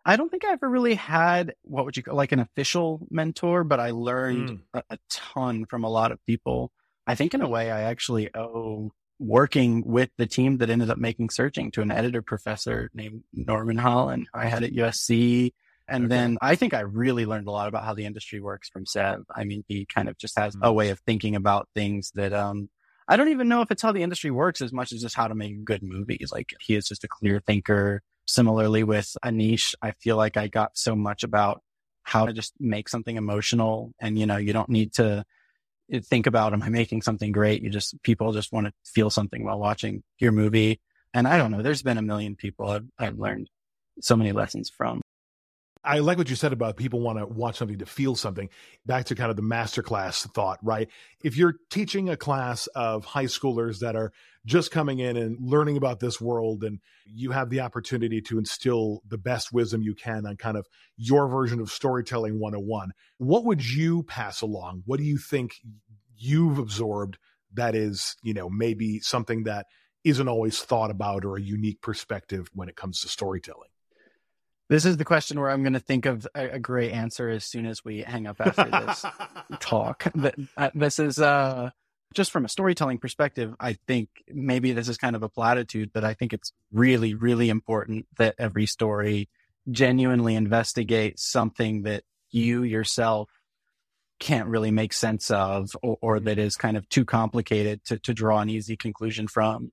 I don't think I ever really had, what would you call, like an official mentor, but I learned a ton from a lot of people. I think in a way I actually owe working with the team that ended up making Searching to an editor professor named Norman Holland I had at USC. And then I think I really learned a lot about how the industry works from Sev. I mean, he kind of just has a way of thinking about things that I don't even know if it's how the industry works as much as just how to make good movies. Like he is just a clear thinker. Similarly with Aneesh, I feel like I got so much about how to just make something emotional. And, you know, you don't need to think about, am I making something great? You just, people just want to feel something while watching your movie. And I don't know, there's been a million people I've learned so many lessons from. I like what you said about people want to watch something to feel something. Back to kind of the masterclass thought, right? If you're teaching a class of high schoolers that are just coming in and learning about this world, and you have the opportunity to instill the best wisdom you can on kind of your version of storytelling 101, what would you pass along? What do you think you've absorbed that is, you know, maybe something that isn't always thought about or a unique perspective when it comes to storytelling? This is the question where I'm going to think of a great answer as soon as we hang up after this talk. But, this is just from a storytelling perspective, I think maybe this is kind of a platitude, but I think it's really, really important that every story genuinely investigates something that you yourself can't really make sense of or that is kind of too complicated to draw an easy conclusion from.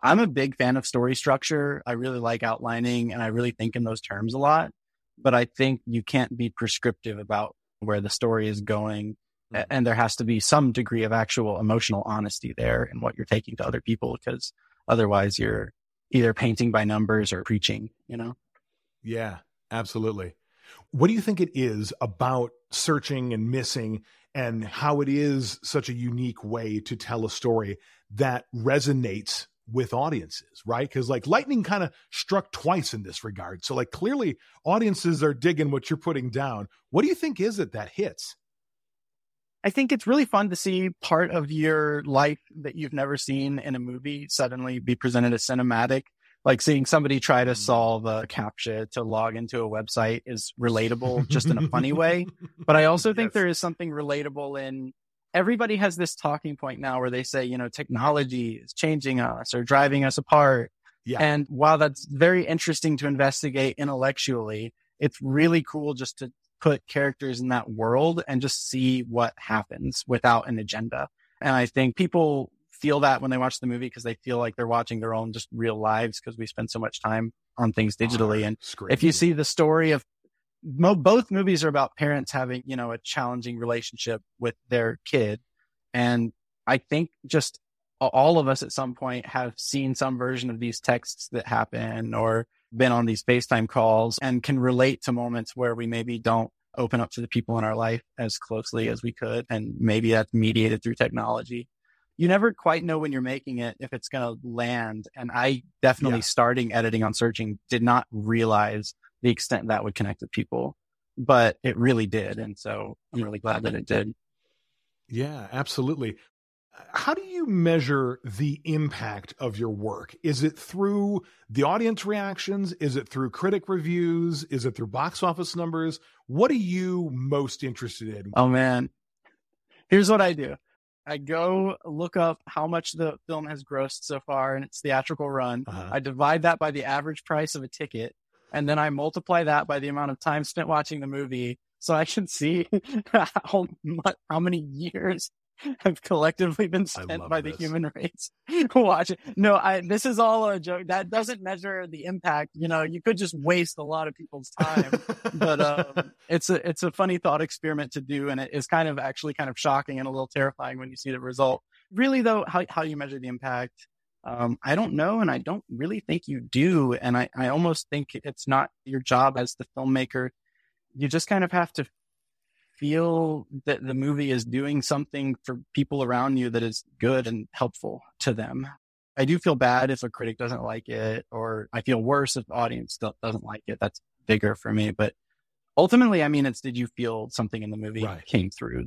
I'm a big fan of story structure. I really like outlining and I really think in those terms a lot, but I think you can't be prescriptive about where the story is going. And there has to be some degree of actual emotional honesty there in what you're taking to other people, because otherwise you're either painting by numbers or preaching, you know? Yeah, absolutely. What do you think it is about Searching and Missing and how it is such a unique way to tell a story that resonates with audiences, right? Because like lightning kind of struck twice in this regard. So like clearly audiences are digging what you're putting down. What do you think is it that hits? I think it's really fun to see part of your life that you've never seen in a movie suddenly be presented as cinematic. Like seeing somebody try to solve a CAPTCHA to log into a website is relatable just in a funny way. But I also think there is something relatable in everybody has this talking point now where they say, you know, technology is changing us or driving us apart. Yeah. And while that's very interesting to investigate intellectually, it's really cool just to put characters in that world and just see what happens without an agenda. And I think people feel that when they watch the movie because they feel like they're watching their own just real lives because we spend so much time on things digitally. And if you see the story of both movies are about parents having, you know, a challenging relationship with their kid. And I think just all of us at some point have seen some version of these texts that happen or been on these FaceTime calls and can relate to moments where we maybe don't open up to the people in our life as closely as we could. And maybe that's mediated through technology. You never quite know when you're making it if it's going to land. And I definitely starting editing on Searching did not realize the extent that would connect with people, but it really did. And so I'm really glad that it did. Yeah, absolutely. how do you measure the impact of your work? Is it through the audience reactions? Is it through critic reviews? Is it through box office numbers? What are you most interested in? Oh, man. Here's what I do. I go look up how much the film has grossed so far in its theatrical run. Uh-huh. I divide that by the average price of a ticket, and then I multiply that by the amount of time spent watching the movie so I can see how many years have collectively been spent by the human race watching. No, this is all a joke. That doesn't measure the impact. You know, you could just waste a lot of people's time, but it's a funny thought experiment to do. And it is kind of shocking and a little terrifying when you see the result. Really though, how you measure the impact, I don't know. And I don't really think you do. And I almost think it's not your job as the filmmaker. You just kind of have to feel that the movie is doing something for people around you that is good and helpful to them. I do feel bad if a critic doesn't like it, or I feel worse if the audience doesn't like it. That's bigger for me. But ultimately, I mean, it's did you feel something in the movie came through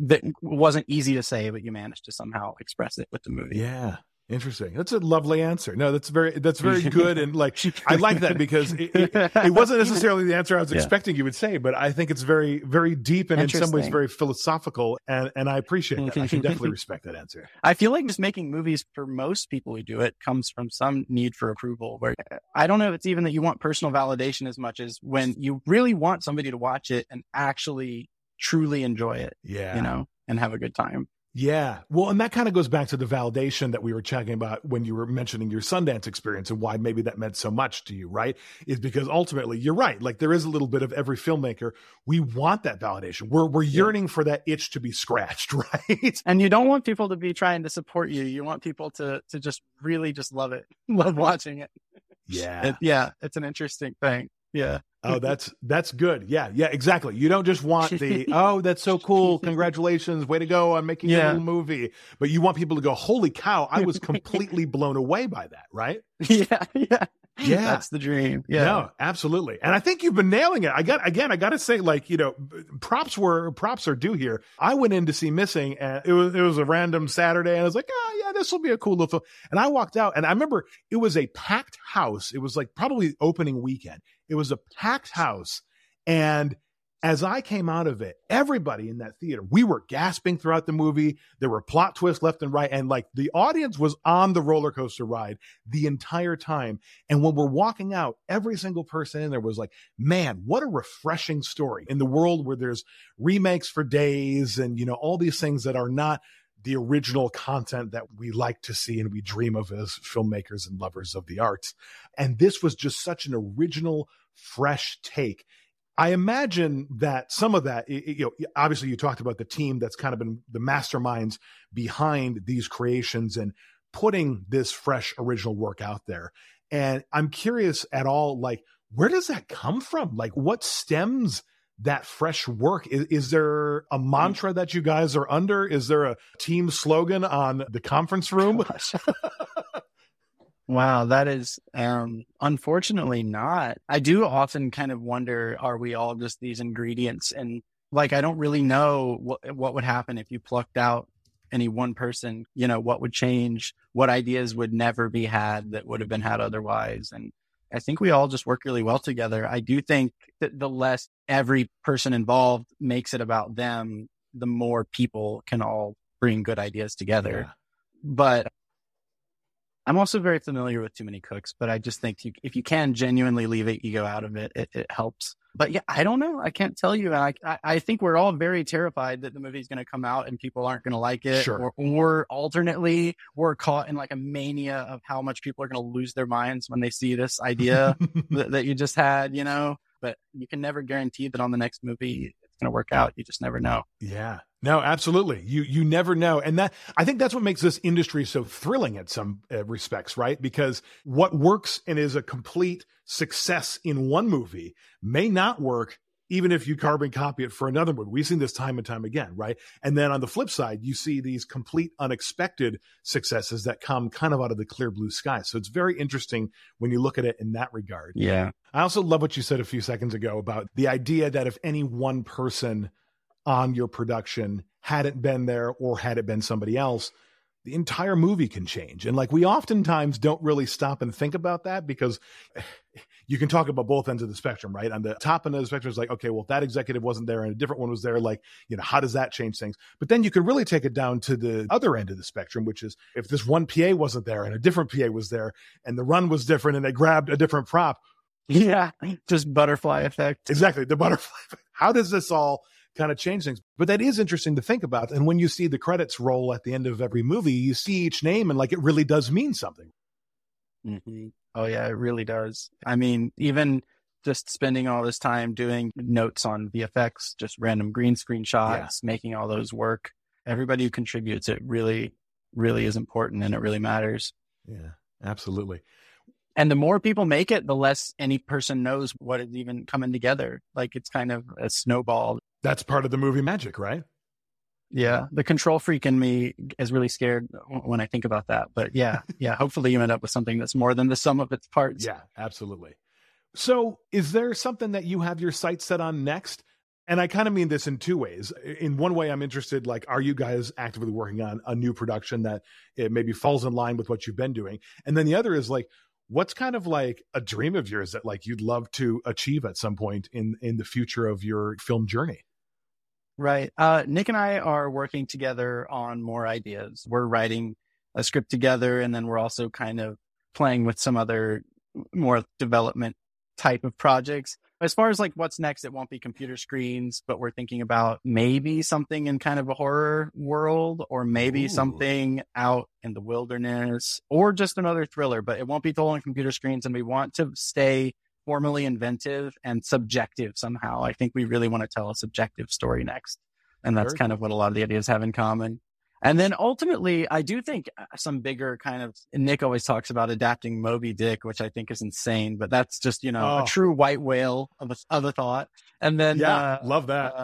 that wasn't easy to say, but you managed to somehow express it with the movie. Yeah. Interesting. That's a lovely answer. No, that's very good. And like, I like that because it wasn't necessarily the answer I was expecting you would say, but I think it's very, very deep and in some ways very philosophical. And I appreciate that. I can definitely respect that answer. I feel like just making movies for most people who do it comes from some need for approval, where I don't know if it's even that you want personal validation as much as when you really want somebody to watch it and actually truly enjoy it, you know, and have a good time. Yeah. Well, and that kind of goes back to the validation that we were talking about when you were mentioning your Sundance experience and why maybe that meant so much to you, right? Is because ultimately you're right. Like there is a little bit of every filmmaker. We want that validation. We're yearning for that itch to be scratched, right? And you don't want people to be trying to support you. You want people to just really just love it, love watching it. Yeah. It's an interesting thing. Yeah. Oh, that's good. Yeah. Yeah, exactly. You don't just want the, oh, that's so cool. Congratulations. Way to go on making a little movie. But you want people to go, holy cow, I was completely blown away by that. Right. Yeah. Yeah. Yeah. That's the dream. Yeah. No, absolutely. And I think you've been nailing it. I got to say, like, you know, props are due here. I went in to see Missing, and it was a random Saturday, and I was like, oh yeah, this will be a cool little film. And I walked out, and I remember it was a packed house. It was like probably opening weekend. It was a packed house. And as I came out of it, everybody in that theater, we were gasping throughout the movie. There were plot twists left and right. And like the audience was on the roller coaster ride the entire time. And when we're walking out, every single person in there was like, man, what a refreshing story in the world where there's remakes for days and, you know, all these things that are not the original content that we like to see and we dream of as filmmakers and lovers of the arts. And this was just such an original, fresh take. I imagine that some of that, you know, obviously you talked about the team that's kind of been the masterminds behind these creations and putting this fresh original work out there. And I'm curious at all, like, where does that come from? Like, what stems that fresh work? Is there a mantra that you guys are under? Is there a team slogan on the conference room? Wow, that is unfortunately not. I do often kind of wonder, are we all just these ingredients? And like, I don't really know what would happen if you plucked out any one person, you know, what would change, what ideas would never be had that would have been had otherwise. And I think we all just work really well together. I do think that the less every person involved makes it about them, the more people can all bring good ideas together. Yeah. But I'm also very familiar with Too Many Cooks, but I just think if you can genuinely leave an ego out of it, it helps. But yeah, I don't know. I can't tell you. I think we're all very terrified that the movie's going to come out and people aren't going to like it. Sure. Or alternately, we're caught in like a mania of how much people are going to lose their minds when they see this idea that you just had, you know. But you can never guarantee that on the next movie it's going to work out. You just never know. Yeah. No, absolutely. You never know. And that, I think that's what makes this industry so thrilling at some respects, right? Because what works and is a complete success in one movie may not work even if you carbon copy it for another movie. We've seen this time and time again, right? And then on the flip side, you see these complete unexpected successes that come kind of out of the clear blue sky. So it's very interesting when you look at it in that regard. Yeah. I also love what you said a few seconds ago about the idea that if any one person on your production had it been there, or had it been somebody else. The entire movie can change. And like, we oftentimes don't really stop and think about that, because you can talk about both ends of the spectrum, right? On the top end of the spectrum is like, okay, well, if that executive wasn't there and a different one was there, like, you know, how does that change things? But then you could really take it down to the other end of the spectrum, which is if this one PA wasn't there and a different PA was there and the run was different and they grabbed a different prop. Yeah. Just butterfly effect. Exactly. The butterfly effect. How does this all kind of change things? But that is interesting to think about. And when you see the credits roll at the end of every movie, you see each name and like, it really does mean something. Mm-hmm. Oh yeah, it really does. I mean, even just spending all this time doing notes on VFX, just random green screen shots, making all those work, everybody who contributes, it really, really is important and it really matters. Yeah, absolutely. And the more people make it, the less any person knows what is even coming together. Like, it's kind of a snowball. That's part of the movie magic, right? Yeah. The control freak in me is really scared when I think about that. But yeah, yeah. Hopefully you end up with something that's more than the sum of its parts. Yeah, absolutely. So is there something that you have your sights set on next? And I kind of mean this in two ways. In one way, I'm interested, like, are you guys actively working on a new production that it maybe falls in line with what you've been doing? And then the other is like, what's kind of like a dream of yours that like you'd love to achieve at some point in the future of your film journey? Right. Nick and I are working together on more ideas. We're writing a script together, and then we're also kind of playing with some other more development type of projects. As far as like what's next, it won't be computer screens, but we're thinking about maybe something in kind of a horror world, or maybe something out in the wilderness, or just another thriller, but it won't be told on computer screens. And we want to stay formally inventive and subjective somehow. I think we really want to tell a subjective story next. And that's kind of what a lot of the ideas have in common. And then ultimately, I do think some bigger kind of, Nick always talks about adapting Moby Dick, which I think is insane, but that's just, you know, a true white whale of a thought. And then, love that.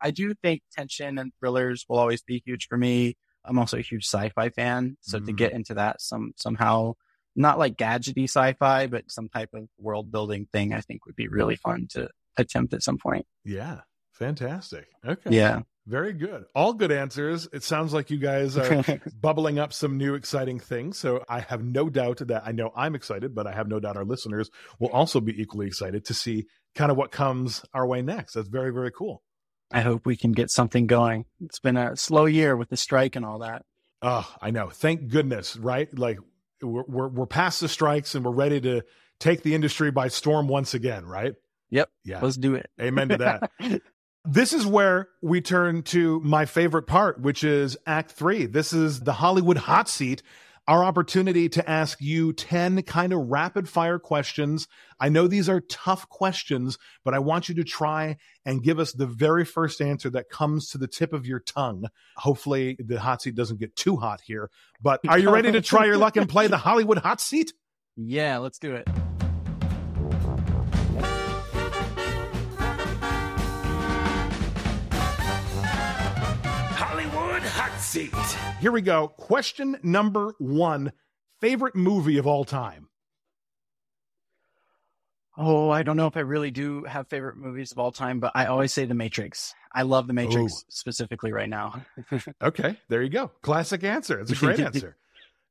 I do think tension and thrillers will always be huge for me. I'm also a huge sci-fi fan. So to get into that somehow, not like gadgety sci-fi, but some type of world building thing, I think would be really fun to attempt at some point. Yeah. Fantastic. Okay. Yeah. Very good. All good answers. It sounds like you guys are bubbling up some new exciting things. So I have no doubt that I know I'm excited, but I have no doubt our listeners will also be equally excited to see kind of what comes our way next. That's very, very cool. I hope we can get something going. It's been a slow year with the strike and all that. Oh, I know. Thank goodness, right? Like we're past the strikes and we're ready to take the industry by storm once again, right? Yep. Yeah. Let's do it. Amen to that. This is where we turn to my favorite part, which is Act 3. This is the Hollywood hot seat, our opportunity to ask you 10 kind of rapid fire questions. I know these are tough questions, but I want you to try and give us the very first answer that comes to the tip of your tongue. Hopefully the hot seat doesn't get too hot here, but are you ready to try your luck and play the Hollywood hot seat? Yeah, let's do it. Seat. Here we go. Question number one, favorite movie of all time? Oh, I don't know if I really do have favorite movies of all time, but I always say The Matrix. I love The Matrix specifically right now. Okay, there you go. Classic answer. It's a great answer.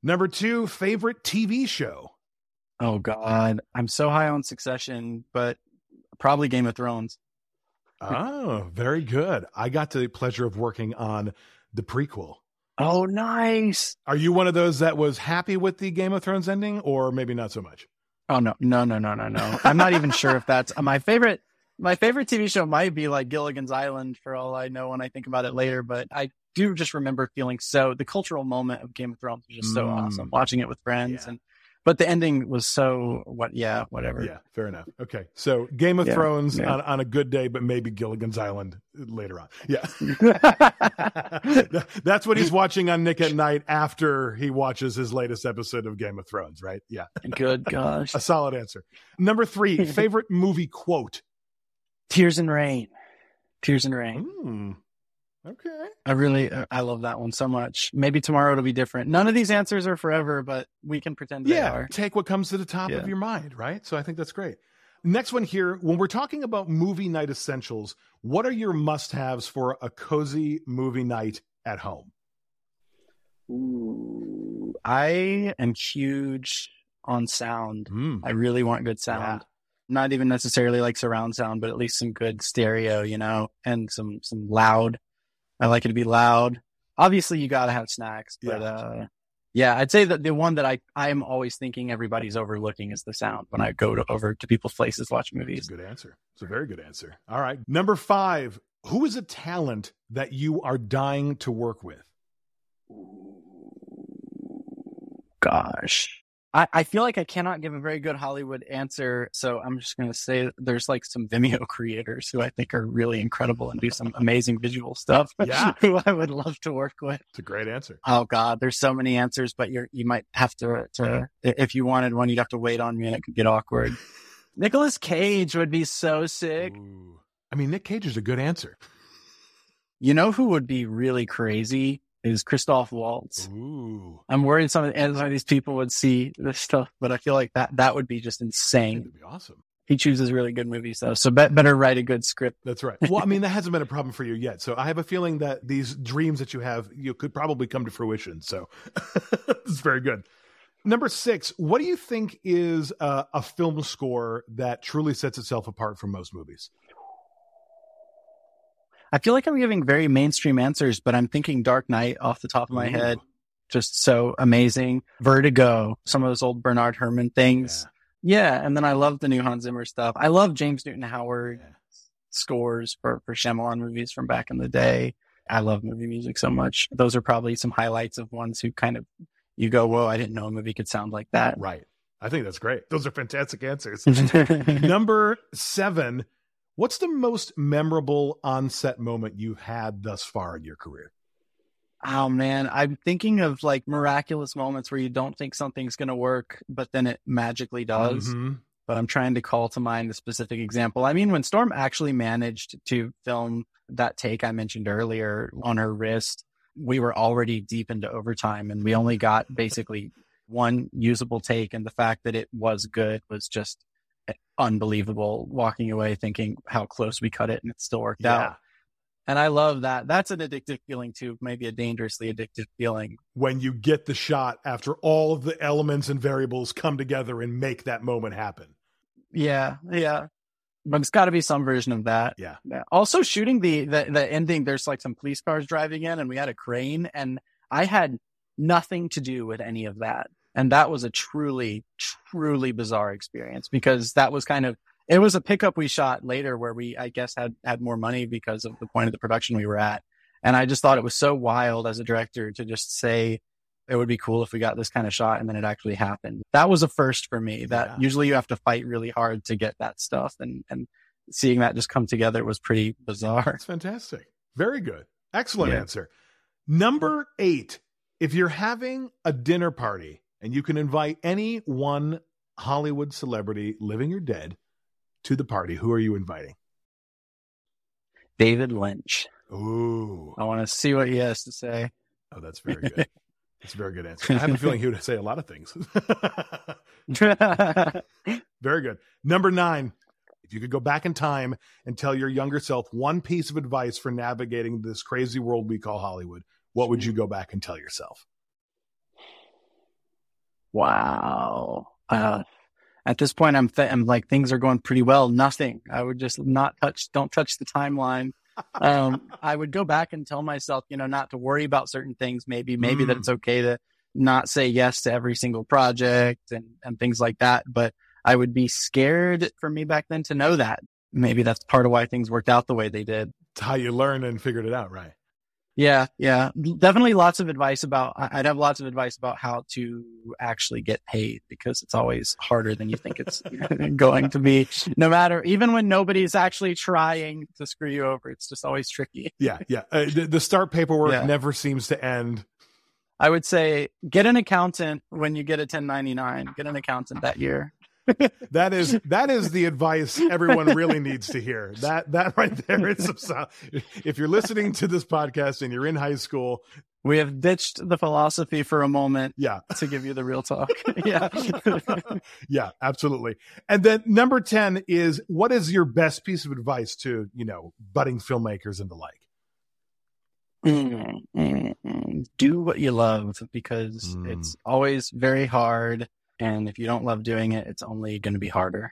Number two, favorite TV show? Oh, God. I'm so high on Succession, but probably Game of Thrones. Oh, very good. I got the pleasure of working on the prequel. Oh, nice. Are you one of those that was happy with the Game of Thrones ending, or maybe not so much? Oh, no. I'm not even sure if that's my favorite. My favorite TV show might be like Gilligan's Island for all I know when I think about it later, but I do just remember feeling the cultural moment of Game of Thrones was just so awesome. Watching it with friends but the ending was so whatever. Yeah, fair enough. Okay. So Game of Thrones on a good day, but maybe Gilligan's Island later on. Yeah. That's what he's watching on Nick at Night after he watches his latest episode of Game of Thrones, right? Yeah. Good gosh. A solid answer. Number three, favorite movie quote? Tears and Rain. Okay. I love that one so much. Maybe tomorrow it'll be different. None of these answers are forever, but we can pretend they are. Take what comes to the top of your mind, right? So I think that's great. Next one here. When we're talking about movie night essentials, what are your must-haves for a cozy movie night at home? Ooh, I am huge on sound. I really want good sound. Yeah. Not even necessarily like surround sound, but at least some good stereo, you know, and some loud. I like it to be loud. Obviously, you got to have snacks, but yeah, I'd say that the one that I'm always thinking everybody's overlooking is the sound when I go over to people's places, watch movies. That's a good answer. It's a very good answer. All right. Number 5, who is a talent that you are dying to work with? Gosh. I feel like I cannot give a very good Hollywood answer, so I'm just going to say there's like some Vimeo creators who I think are really incredible and do some amazing visual stuff who I would love to work with. It's a great answer. Oh, God, there's so many answers, but you might have to if you wanted one, you'd have to wait on me and it could get awkward. Nicolas Cage would be so sick. Ooh. I mean, Nick Cage is a good answer. You know who would be really crazy? Is Christoph Waltz. Ooh. I'm worried some of these people would see this stuff, but I feel like that would be just insane. That would be awesome. He chooses really good movies, though, so better write a good script. That's right. Well, I mean, that hasn't been a problem for you yet, so I have a feeling that these dreams that you have, you could probably come to fruition, so it's very good. Number 6, what do you think is a film score that truly sets itself apart from most movies? I feel like I'm giving very mainstream answers, but I'm thinking Dark Knight off the top of my head. Just so amazing. Vertigo, some of those old Bernard Herrmann things. Yeah. And then I love the new Hans Zimmer stuff. I love James Newton Howard scores for Shyamalan movies from back in the day. I love movie music so much. Those are probably some highlights of ones who kind of, you go, whoa, I didn't know a movie could sound like that. Right. I think that's great. Those are fantastic answers. Number 7. What's the most memorable on-set moment you've had thus far in your career? Oh, man, I'm thinking of like miraculous moments where you don't think something's going to work, but then it magically does. But I'm trying to call to mind a specific example. I mean, when Storm actually managed to film that take I mentioned earlier on her wrist, we were already deep into overtime and we only got basically one usable take. And the fact that it was good was just unbelievable, walking away thinking how close we cut it and it still worked out. And I love that. That's an addictive feeling too, maybe a dangerously addictive feeling. When you get the shot after all of the elements and variables come together and make that moment happen. Yeah. But it's got to be some version of that. Yeah. Also shooting the ending, there's like some police cars driving in and we had a crane and I had nothing to do with any of that. And that was a truly, truly bizarre experience because that was it was a pickup we shot later where we, I guess, had more money because of the point of the production we were at. And I just thought it was so wild as a director to just say it would be cool if we got this kind of shot. And then it actually happened. That was a first for me. That usually you have to fight really hard to get that stuff. And seeing that just come together was pretty bizarre. That's fantastic. Very good. Excellent answer. Number 8, if you're having a dinner party, and you can invite any one Hollywood celebrity, living or dead, to the party. Who are you inviting? David Lynch. Ooh. I want to see what he has to say. Oh, that's very good. That's a very good answer. I have a feeling he would say a lot of things. Very good. Number 9. If you could go back in time and tell your younger self one piece of advice for navigating this crazy world we call Hollywood, what would you go back and tell yourself? Wow. At this point, I'm like, things are going pretty well. Nothing. I would just don't touch the timeline. I would go back and tell myself, not to worry about certain things. Maybe that it's okay to not say yes to every single project and things like that. But I would be scared for me back then to know that. Maybe that's part of why things worked out the way they did. It's how you learn and figured it out, right? Yeah. Definitely lots of advice I'd have lots of advice about how to actually get paid because it's always harder than you think it's going to be, even when nobody's actually trying to screw you over. It's just always tricky. Yeah. The start paperwork never seems to end. I would say get an accountant when you get a 1099. Get an accountant that year. That is the advice everyone really needs to hear. That right there is some. If you're listening to this podcast and you're in high school, We have ditched the philosophy for a moment to give you the real talk. Absolutely. And then number 10 is, what is your best piece of advice to, you know, budding filmmakers and the like? Do what you love, because it's always very hard. And if you don't love doing it, it's only going to be harder.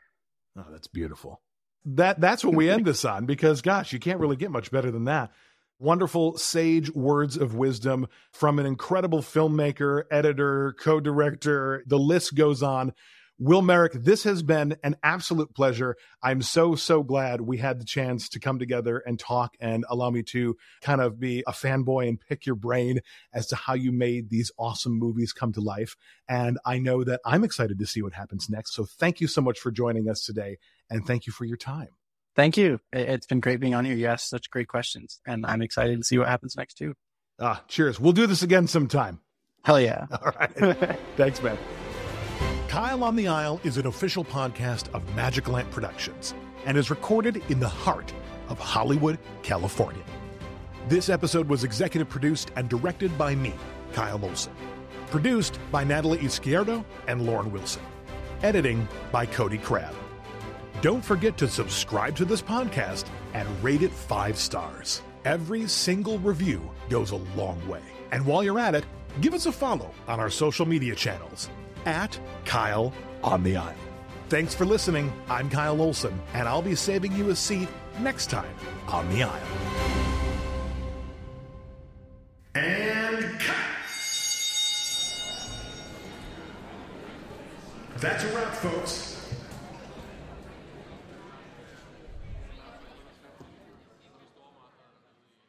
Oh, that's beautiful. That's what we end this on, because, gosh, you can't really get much better than that. Wonderful, sage words of wisdom from an incredible filmmaker, editor, co-director. The list goes on. Will Merrick, this has been an absolute pleasure. I'm so, so glad we had the chance to come together and talk, and allow me to kind of be a fanboy and pick your brain as to how you made these awesome movies come to life. And I know that I'm excited to see what happens next. So thank you so much for joining us today. And thank you for your time. Thank you. It's been great being on here. You asked such great questions, and I'm excited to see what happens next too. Ah, cheers. We'll do this again sometime. Hell yeah. All right. Thanks, man. Kyle on the Aisle is an official podcast of Magic Lamp Productions and is recorded in the heart of Hollywood, California. This episode was executive produced and directed by me, Kyle Olson. Produced by Natalie Izquierdo and Lauren Wilson. Editing by Cody Crabb. Don't forget to subscribe to this podcast and rate it 5 stars. Every single review goes a long way. And while you're at it, give us a follow on our social media channels at Kyle on the Aisle. Thanks for listening. I'm Kyle Olson, and I'll be saving you a seat next time on the Aisle. And cut! That's a wrap, folks.